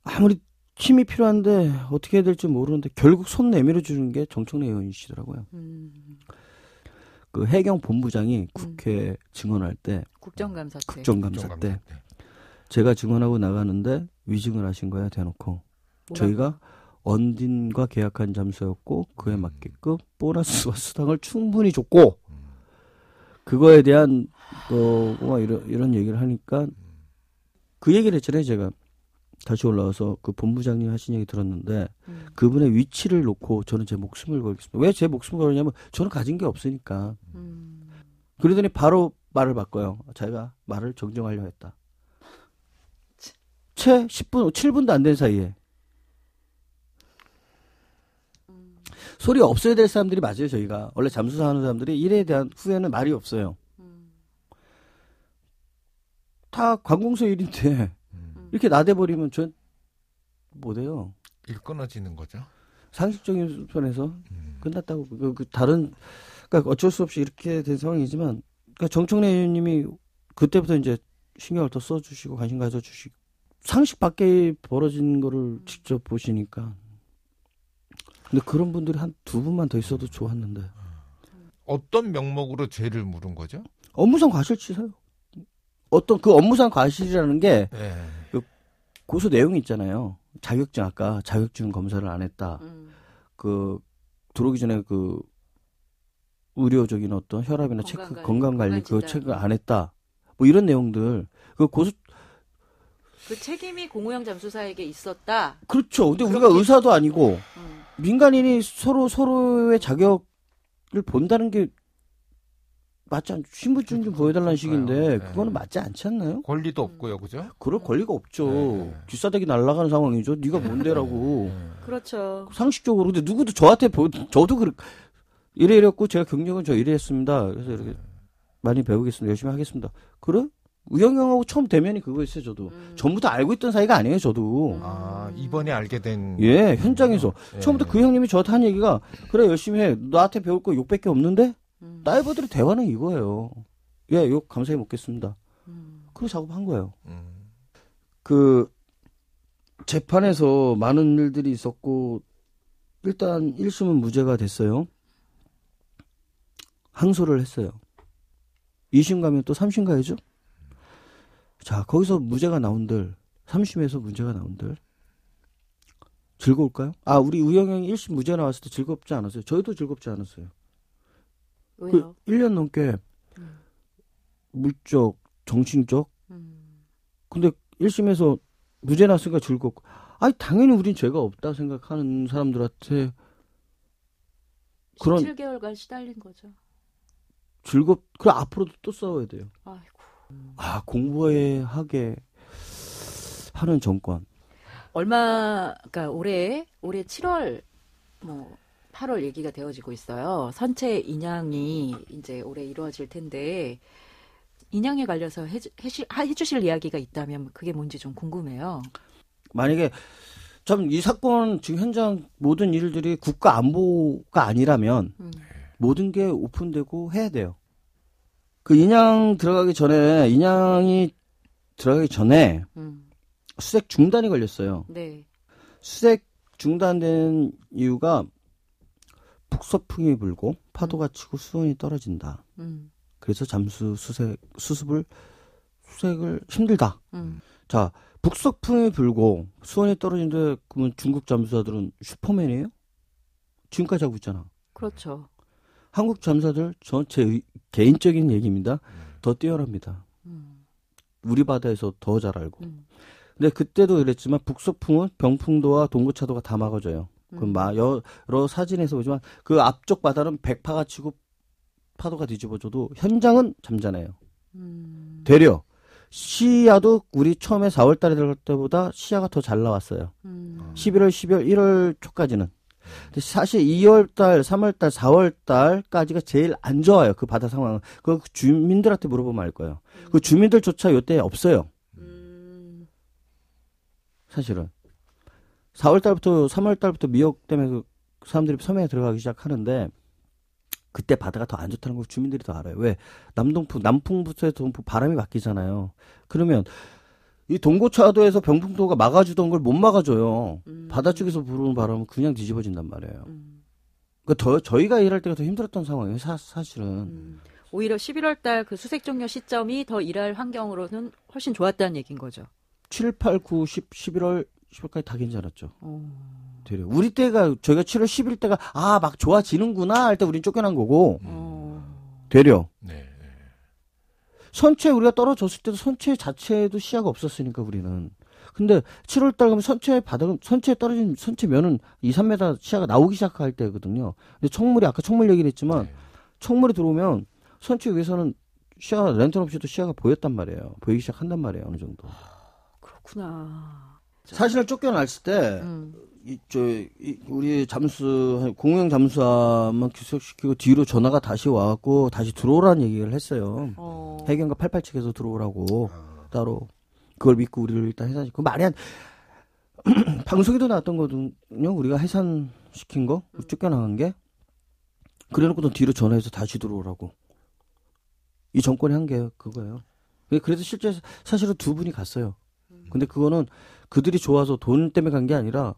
아무리 힘이 필요한데 어떻게 해야 될지 모르는데 결국 손 내밀어 주는 게 정청래 의원이시더라고요. 음. 그 해경 본부장이 국회 음. 증언할 때 국정감사 때 국정감사 때 제가 증언하고 나가는데 위증을 하신 거야 대놓고 뭐라고? 저희가 언딘과 계약한 잠수였고 그에 맞게끔 보너스와 수당을 충분히 줬고 그거에 대한 뭐 이런 이런 얘기를 하니까 그 얘기를 했잖아요. 제가 다시 올라와서 그 본부장님 하신 얘기 들었는데 음. 그분의 위치를 놓고 저는 제 목숨을 걸겠습니다. 왜 제 목숨을 걸냐면 저는 가진 게 없으니까. 음. 그러더니 바로 말을 바꿔요. 자기가 말을 정정하려 했다. 채 십 분, 칠 분도 안 된 사이에. 음. 소리 없어야 될 사람들이 맞아요, 저희가. 원래 잠수사 하는 사람들이 일에 대한 후회는 말이 없어요. 음. 다 관공서 일인데, 음. 이렇게 나대버리면 전 못해요. 일 끊어지는 거죠? 상식적인 편에서 음. 끝났다고. 그, 그 다른, 그러니까 어쩔 수 없이 이렇게 된 상황이지만, 그러니까 정청래 의원님이 그때부터 이제 신경을 더 써주시고 관심 가져주시고 상식 밖에 벌어진 거를 직접 보시니까. 근데 그런 분들이 한 두 분만 더 있어도 좋았는데. 어떤 명목으로 죄를 물은 거죠? 업무상 과실치사요. 어떤 그 업무상 과실이라는 게 네. 그 고소 내용이 있잖아요. 자격증 아까 자격증 검사를 안 했다. 음. 그 들어오기 전에 그 의료적인 어떤 혈압이나 건강 체크, 관리, 건강 관리 그 체크 안 했다. 뭐 이런 내용들. 그 고수 그 책임이 공우영 잠수사에게 있었다. 그렇죠. 근데 우리가 의사도 아니고 음. 민간인이 서로 서로의 자격을 본다는 게 맞지 않죠. 신분증 좀 보여달라는 식인데 네. 그거는 맞지 않지 않나요? 권리도 없고요, 그죠? 그럴 권리가 없죠. 네. 뒷사대기 날아가는 상황이죠. 네가 뭔데라고. 네. 그렇죠. 상식적으로. 근데 누구도 저한테 보, 저도 그 이래 이랬고 제가 경력은 저 이래 했습니다. 그래서 이렇게 많이 배우겠습니다. 열심히 하겠습니다. 그래? 우영이 형하고 처음 대면이 그거였어요. 저도 음. 전부 다 알고 있던 사이가 아니에요. 저도. 아 이번에 알게 된. 예, 현장에서 네. 처음부터 그 형님이 저한테 한 얘기가 그래 열심히 해. 나한테 배울 거 욕밖에 없는데. 음. 다이버들의 대화는 이거예요. 예, 욕 감사히 먹겠습니다. 음. 그리고 작업한 거예요. 음. 그 재판에서 많은 일들이 있었고 일단 일 심은 무죄가 됐어요. 항소를 했어요. 이 심 가면 또 삼 심 가야죠. 자, 거기서 무죄가 나온들, 삼 심에서 문제가 나온들. 즐거울까요? 아, 우리 우영형이 일 심 무죄 나왔을 때 즐겁지 않았어요. 저희도 즐겁지 않았어요. 왜요? 그 일 년 넘게 음. 물적, 정신적. 음. 근데 일 심에서 무죄 났으니까 즐겁고. 아니, 당연히 우린 죄가 없다 생각하는 사람들한테 그런. 십칠 개월간 시달린 거죠. 즐겁, 그 앞으로도 또 싸워야 돼요. 아이고. 아, 공부에 하게 하는 정권. 얼마, 그러니까 올해, 올해 칠월, 뭐, 팔월 얘기가 되어지고 있어요. 선체 인양이 이제 올해 이루어질 텐데, 인양에 관련해서 해주, 해주, 해주실 이야기가 있다면 그게 뭔지 좀 궁금해요. 만약에, 참, 이 사건, 지금 현장 모든 일들이 국가 안보가 아니라면, 음. 모든 게 오픈되고 해야 돼요. 그 인양 들어가기 전에 인양이 들어가기 전에 음. 수색 중단이 걸렸어요. 네. 수색 중단된 이유가 북서풍이 불고 파도가 치고 수온이 떨어진다. 음. 그래서 잠수 수색 수습을 수색을 힘들다. 음. 자, 북서풍이 불고 수온이 떨어진데 그러면 중국 잠수사들은 슈퍼맨이에요? 지금까지 하고 있잖아. 그렇죠. 한국 잠사들, 저 제 개인적인 얘기입니다. 더 뛰어납니다. 음. 우리 바다에서 더 잘 알고. 음. 근데 그때도 그랬지만 북서풍은 병풍도와 동거차도가 다 막아져요. 음. 그 마, 여러 사진에서 보지만 그 앞쪽 바다는 백파가 치고 파도가 뒤집어져도 현장은 잠잠해요. 음. 되려 시야도 우리 처음에 사월 달에 들어갈 때보다 시야가 더 잘 나왔어요. 음. 십일월, 십이월, 일월 초까지는. 사실 이월달, 삼월달, 사월달까지가 제일 안 좋아요. 그 바다 상황은. 그 주민들한테 물어보면 알 거예요. 음. 그 주민들조차 이때 없어요. 음. 사실은. 사월달부터 삼월달부터 미역 때문에 그 사람들이 섬에 들어가기 시작하는데 그때 바다가 더 안 좋다는 걸 주민들이 더 알아요. 왜? 남동풍, 남풍부터 동풍 바람이 바뀌잖아요. 그러면 이 동고차도에서 병풍도가 막아주던 걸 못 막아줘요. 음. 바다 쪽에서 부르는 바람은 그냥 뒤집어진단 말이에요. 음. 그러니까 더, 저희가 일할 때가 더 힘들었던 상황이에요. 사, 사실은. 음. 오히려 십일월 달 그 수색 종료 시점이 더 일할 환경으로는 훨씬 좋았다는 얘기인 거죠. 칠, 팔, 구, 십, 십일월, 십일월까지 다 괜찮았죠. 되려. 우리 때가 저희가 칠월 십일 때가 아, 막 좋아지는구나 할 때 우린 쫓겨난 거고. 음. 되려. 네. 선체 우리가 떨어졌을 때도 선체 자체에도 시야가 없었으니까 우리는. 근데 칠월 달 가면 선체 바닥은 선체에 떨어진 선체 면은 이, 삼 미터 시야가 나오기 시작할 때거든요. 근데 청물이 아까 청물 얘기를 했지만 네. 청물이 들어오면 선체 위에서는 시야 랜턴 없이도 시야가 보였단 말이에요. 보이기 시작한단 말이에요. 어느 정도. 아, 그렇구나. 그렇구나. 사실을 쫓겨났을 때 음. 이, 저, 이, 우리 잠수, 공우영 잠수함만 기숙시키고 뒤로 전화가 다시 와갖고 다시 들어오라는 얘기를 했어요. 어. 해경과 팔팔 측에서 들어오라고 아. 따로 그걸 믿고 우리를 일단 해산시키고 그 말이 한 방송에도 나왔던 거든요. 우리가 해산시킨 거 음. 쫓겨나간 게 그래놓고도 뒤로 전화해서 다시 들어오라고 이 정권이 한 게 그거예요. 그래서 실제 사실은 두 분이 갔어요. 근데 그거는 그들이 좋아서 돈 때문에 간 게 아니라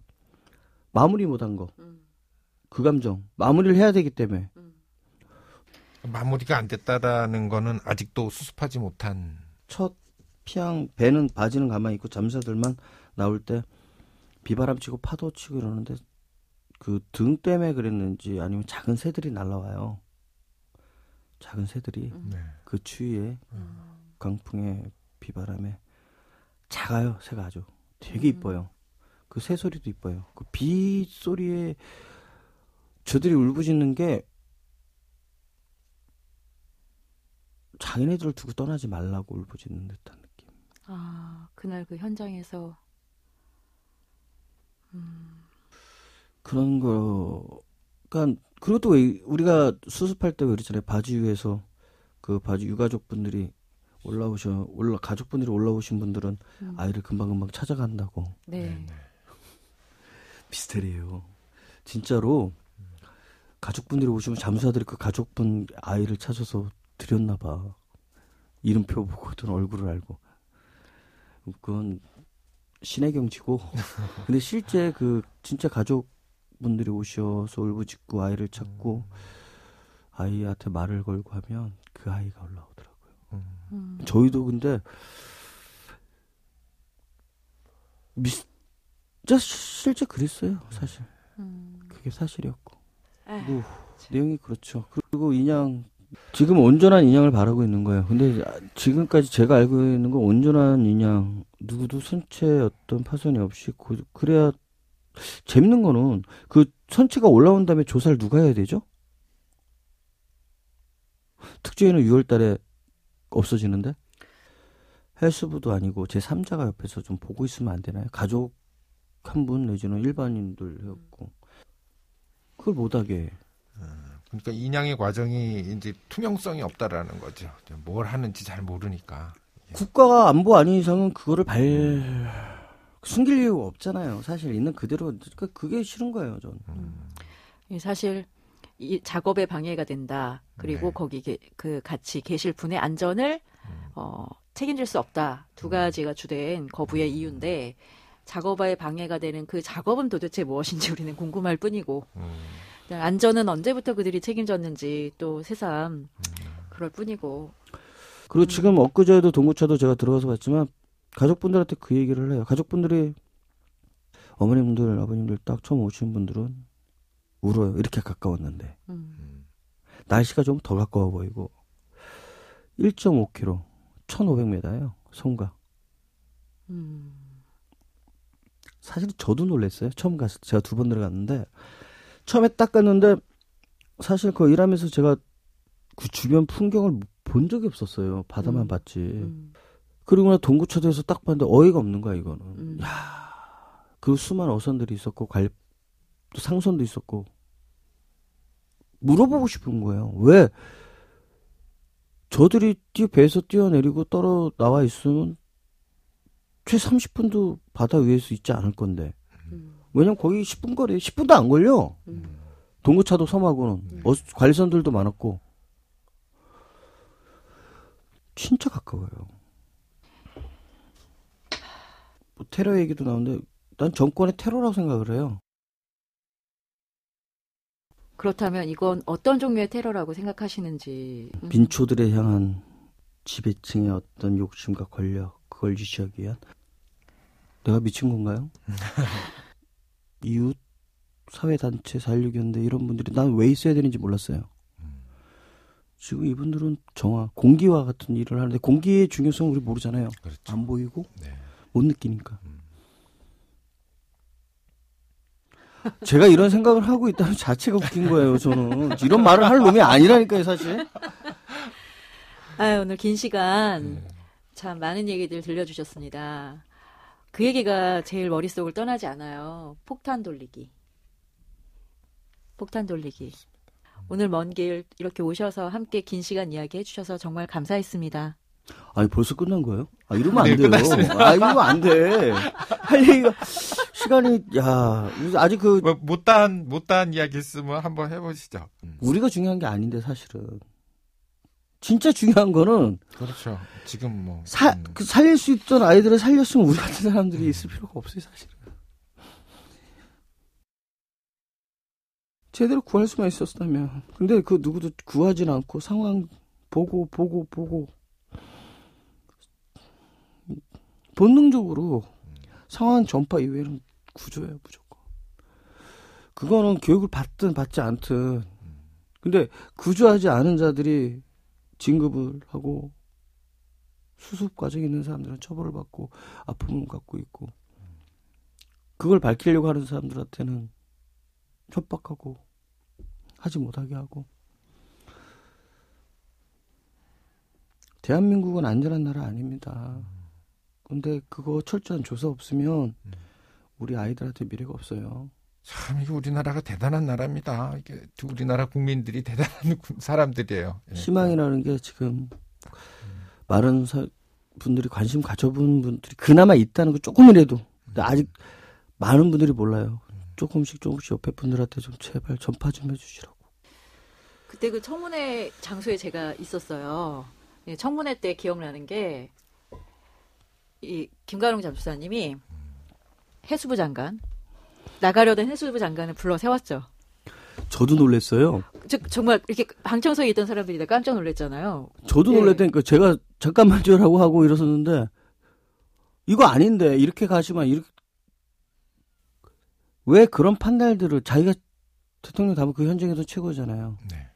마무리 못한 거. 음. 그 감정. 마무리를 해야 되기 때문에. 음. 마무리가 안 됐다라는 거는 아직도 수습하지 못한. 첫 피항, 배는 바지는 가만히 있고 잠수들만 나올 때 비바람 치고 파도 치고 이러는데 그 등 때문에 그랬는지 아니면 작은 새들이 날아와요. 작은 새들이. 음. 그 추위에 음. 강풍에 비바람에 작아요. 새가 아주. 되게 이뻐요. 음. 그 새 소리도 이뻐요. 그 비 소리에 저들이 울부짖는 게 자기네들을 두고 떠나지 말라고 울부짖는 듯한 느낌. 아, 그날 그 현장에서 음. 그런 거. 그러니까 그리고 또 우리가 수습할 때 그랬잖아요. 바지 위에서 그 바지 유가족분들이 올라오셔 올라 가족분들이 올라오신 분들은 음. 아이를 금방 금방 찾아간다고. 네. 네네. 미스테리예요. 진짜로 가족분들이 오시면 잠수사들이 그 가족분 아이를 찾아서 드렸나 봐. 이름표 보고든 얼굴을 알고. 그건 신의 경지고. 근데 실제 그 진짜 가족분들이 오셔서 울부짖고 아이를 찾고 아이한테 말을 걸고 하면 그 아이가 올라오더라고요. 음. 저희도 근데 미스 진짜 실제 그랬어요. 사실 음. 그게 사실이었고 뭐, 내용이 그렇죠. 그리고 인양 지금 온전한 인양을 바라고 있는 거예요. 근데 지금까지 제가 알고 있는 건 온전한 인양 누구도 선체 어떤 파손이 없이 고, 그래야 재밌는 거는 그 선체가 올라온 다음에 조사를 누가 해야 되죠? 특조위는 유월 달에 없어지는데 해수부도 아니고 제삼자가 옆에서 좀 보고 있으면 안 되나요? 가족 한 분 내지는 일반인들이었고 그걸 못하게. 음, 그러니까 인양의 과정이 이제 투명성이 없다라는 거죠. 뭘 하는지 잘 모르니까. 국가가 안보 아닌 이상은 그거를 발 음. 숨길 이유가 없잖아요. 사실 있는 그대로. 그러니까 그게 싫은 거예요, 저는. 음. 사실 이 작업에 방해가 된다. 그리고 네. 거기 게, 그 같이 계실 분의 안전을 음. 어, 책임질 수 없다. 두 가지가 주된 거부의 음. 이유인데. 작업에 방해가 되는 그 작업은 도대체 무엇인지 우리는 궁금할 뿐이고 음. 안전은 언제부터 그들이 책임졌는지 또 새삼 음. 그럴 뿐이고. 그리고 음. 지금 엊그제도 동거차도 제가 들어가서 봤지만 가족분들한테 그 얘기를 해요. 가족분들이 어머님들 아버님들 딱 처음 오신 분들은 울어요. 이렇게 가까웠는데 음. 날씨가 좀 더 가까워 보이고 일점오 킬로미터 천오백 미터예요. 송각. 음. 사실 저도 놀랐어요. 처음 갔을 때. 제가 두 번 들어갔는데 처음에 딱 갔는데 사실 그 일하면서 제가 그 주변 풍경을 본 적이 없었어요. 바다만 음. 봤지. 음. 그리고 나 동구차도에서 딱 봤는데 어이가 없는 거야 이거는. 음. 야, 그 수많은 어선들이 있었고 갈, 또 상선도 있었고 물어보고 싶은 거예요. 왜 저들이 뛰, 배에서 뛰어내리고 떨어 나와 있으면 최 삼십 분도 바다 위에서 있지 않을 건데. 음. 왜냐면 거기 십 분 거리, 십 분도 안 걸려. 음. 동거차도 섬하고는. 음. 어수, 관리선들도 많았고. 진짜 가까워요. 뭐 테러 얘기도 나오는데 난 정권의 테러라고 생각을 해요. 그렇다면 이건 어떤 종류의 테러라고 생각하시는지. 음. 민초들에 향한 지배층의 어떤 욕심과 권력. 그걸 지시하기 위한. 내가 미친 건가요? 이웃, 사회단체, 사일육연대 이런 분들이 난 왜 있어야 되는지 몰랐어요. 지금 이분들은 정화, 공기와 같은 일을 하는데 공기의 중요성을 우리 모르잖아요. 그렇죠. 안 보이고 네. 못 느끼니까. 음. 제가 이런 생각을 하고 있다는 자체가 웃긴 거예요. 저는. 이런 말을 할 놈이 아니라니까요. 사실. 아유, 오늘 긴 시간 네. 참 많은 얘기들 들려주셨습니다. 그 얘기가 제일 머릿속을 떠나지 않아요. 폭탄 돌리기. 폭탄 돌리기. 오늘 먼 길 이렇게 오셔서 함께 긴 시간 이야기 해주셔서 정말 감사했습니다. 아니 벌써 끝난 거예요? 아 이러면 안 네, 돼요. 끝났습니다. 아 이러면 안 돼. 아니 이거 시간이 야 아직 그 뭐, 못다한 못다한 이야기 있으면 한번 해보시죠. 우리가 중요한 게 아닌데 사실은 진짜 중요한 거는 그렇죠. 지금 뭐 사, 음. 그 살릴 수 있던 아이들을 살렸으면 우리 같은 사람들이 음. 있을 필요가 없어요 사실은. 제대로 구할 수만 있었다면. 근데 그 누구도 구하진 않고 상황 보고 보고 보고. 본능적으로 상황 전파 이외에는 구조예요 무조건. 그거는 교육을 받든 받지 않든. 근데 구조하지 않은 자들이 진급을 하고 수습 과정에 있는 사람들은 처벌을 받고 아픔을 갖고 있고 그걸 밝히려고 하는 사람들한테는 협박하고 하지 못하게 하고. 대한민국은 안전한 나라 아닙니다. 근데 그거 철저한 조사 없으면 우리 아이들한테 미래가 없어요. 참 이게 우리나라가 대단한 나라입니다. 이게 우리나라 국민들이 대단한 사람들이에요. 희망이라는 게 지금 많은 사, 분들이 관심 가져본 분들이 그나마 있다는 거 조금이라도. 근데 아직 많은 분들이 몰라요. 조금씩 조금씩 옆에 분들한테 좀 제발 전파 좀 해주시라고. 그때 그 청문회 장소에 제가 있었어요. 청문회 때 기억나는 게 이 김관홍 잠수사님이 해수부 장관 나가려던 해수부 장관을 불러 세웠죠. 저도 놀랐어요. 저, 정말 이렇게 방청석에 있던 사람들이 다 깜짝 놀랐잖아요. 저도 예. 놀랐다니까 제가 잠깐만요라고 하고 일어섰는데 이거 아닌데 이렇게 가시면 이렇게 왜 그런 판단들을 자기가 대통령 다음에 그 현장에서 최고잖아요. 네.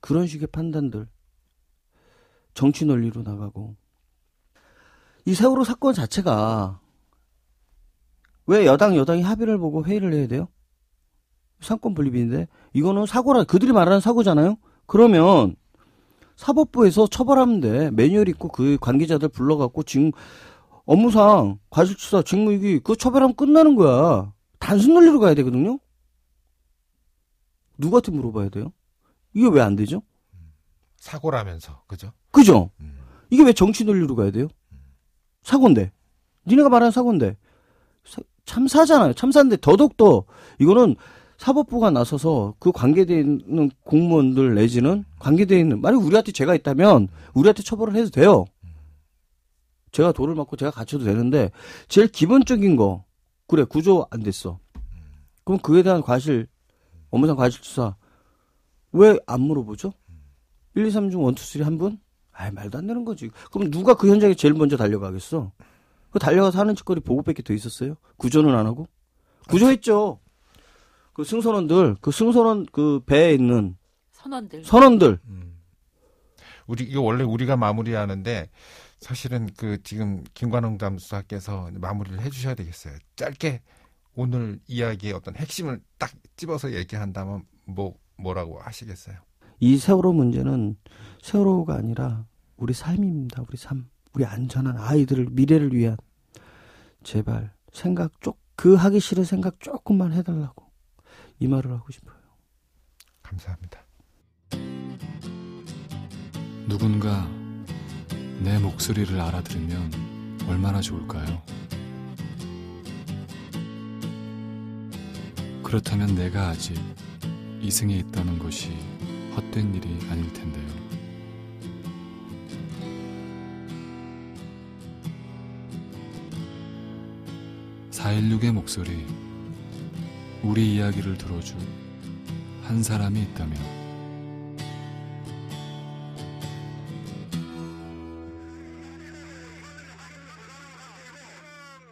그런 식의 판단들 정치 논리로 나가고. 이 세월호 사건 자체가 왜 여당 여당이 합의를 보고 회의를 해야 돼요? 사건 분립인데 이거는 사고라 그들이 말하는 사고잖아요. 그러면 사법부에서 처벌하면 돼. 매뉴얼 있고 그 관계자들 불러갖고 징 업무상 과실치사 직무유기 그거 처벌하면 끝나는 거야. 단순 논리로 가야 되거든요. 누구한테 물어봐야 돼요? 이게 왜 안 되죠? 사고라면서 그죠? 그죠? 음. 이게 왜 정치 논리로 가야 돼요? 사고인데. 니네가 말하는 사고인데. 사, 참사잖아요. 참사인데 더더욱더 이거는 사법부가 나서서 그 관계되어 있는 공무원들 내지는 관계되어 있는 만약 우리한테 죄가 있다면 우리한테 처벌을 해도 돼요. 제가 돌을 맞고 제가 갇혀도 되는데 제일 기본적인 거. 그래 구조 안 됐어. 그럼 그에 대한 과실 업무상 과실치사 왜 안 물어보죠? 일, 이, 삼 중 일, 이, 삼 한 분? 아이, 말도 안 되는 거지. 그럼 누가 그 현장에 제일 먼저 달려가겠어? 그 달려가서 하는 짓거리 보고밖에 더 있었어요? 구조는 안 하고? 구조했죠. 그 승선원들, 그 승선원, 그 배에 있는. 선원들. 선원들. 음. 우리, 이거 원래 우리가 마무리하는데, 사실은 그 지금 김관홍 담수사께서 마무리를 해주셔야 되겠어요. 짧게 오늘 이야기의 어떤 핵심을 딱 집어서 얘기한다면 뭐, 뭐라고 하시겠어요? 이 세월호 문제는 세월호가 아니라 우리 삶입니다. 우리 삶. 우리 안전한 아이들을 미래를 위한 제발 생각 쪽 그 하기 싫은 생각 조금만 해달라고 이 말을 하고 싶어요. 감사합니다. 누군가 내 목소리를 알아들으면 얼마나 좋을까요? 그렇다면 내가 아직 이승에 있다는 것이 헛된 일이 아닐 텐데요. 사일육의 목소리, 우리 이야기를 들어줄 한 사람이 있다면